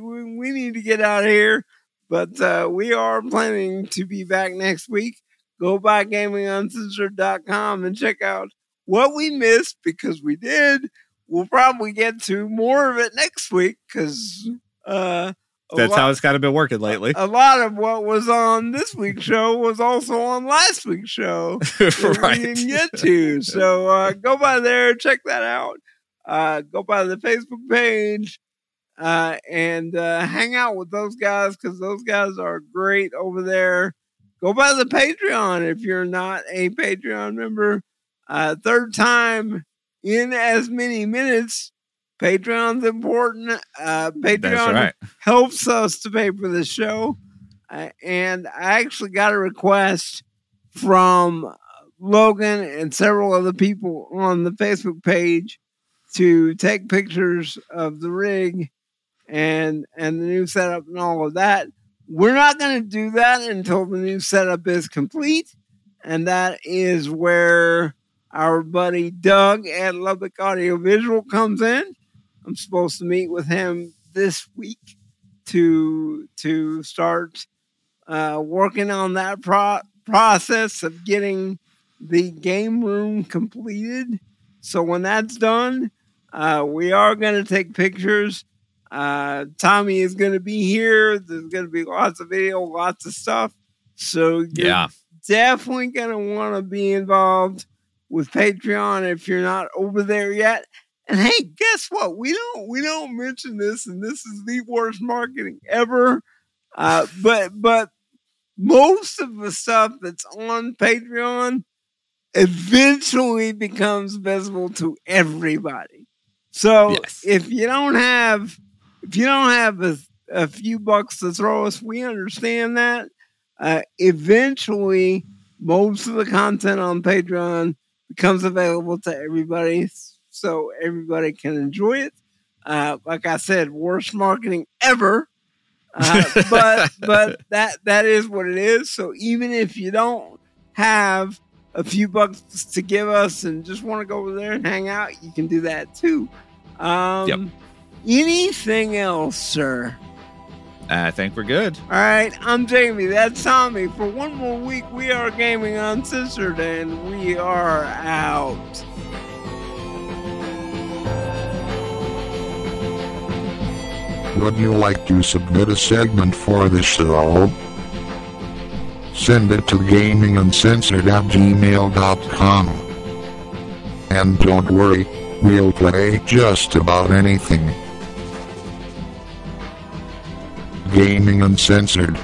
need to get out of here. But we are planning to be back next week. Go by GamingUncensored.com and check out what we missed, because we did. We'll probably get to more of it next week because that's how it's kind of been working lately. A lot of what was on this week's show was also on last week's show that we didn't get to. So go by there, check that out. Go by the Facebook page and hang out with those guys, because those guys are great over there. Go by the Patreon if you're not a Patreon member. Third time in as many minutes. Patreon's important. Patreon helps us to pay for the show. And I actually got a request from Logan and several other people on the Facebook page to take pictures of the rig and the new setup and all of that. We're not going to do that until the new setup is complete. And that is where our buddy Doug at Lubbock Audio Visual comes in. I'm supposed to meet with him this week to start working on that process of getting the game room completed. So when that's done, we are going to take pictures. Tommy is going to be here. There's going to be lots of video, lots of stuff. So you're definitely going to want to be involved with Patreon if you're not over there yet. And hey, guess what? We don't mention this, and this is the worst marketing ever. But most of the stuff that's on Patreon eventually becomes visible to everybody. So if you don't have a few bucks to throw us, we understand that. Eventually, most of the content on Patreon becomes available to everybody, so everybody can enjoy it. Like I said, worst marketing ever. But that is what it is. So even if you don't have a few bucks to give us and just want to go over there and hang out, you can do that too. Anything else, sir? I think we're good. All right. I'm Jamie. That's Tommy. For one more week, we are Gaming Uncensored, and we are out. Would you like to submit a segment for the show? Send it to GamingUncensored@gmail.com. And don't worry, we'll play just about anything. Gaming Uncensored.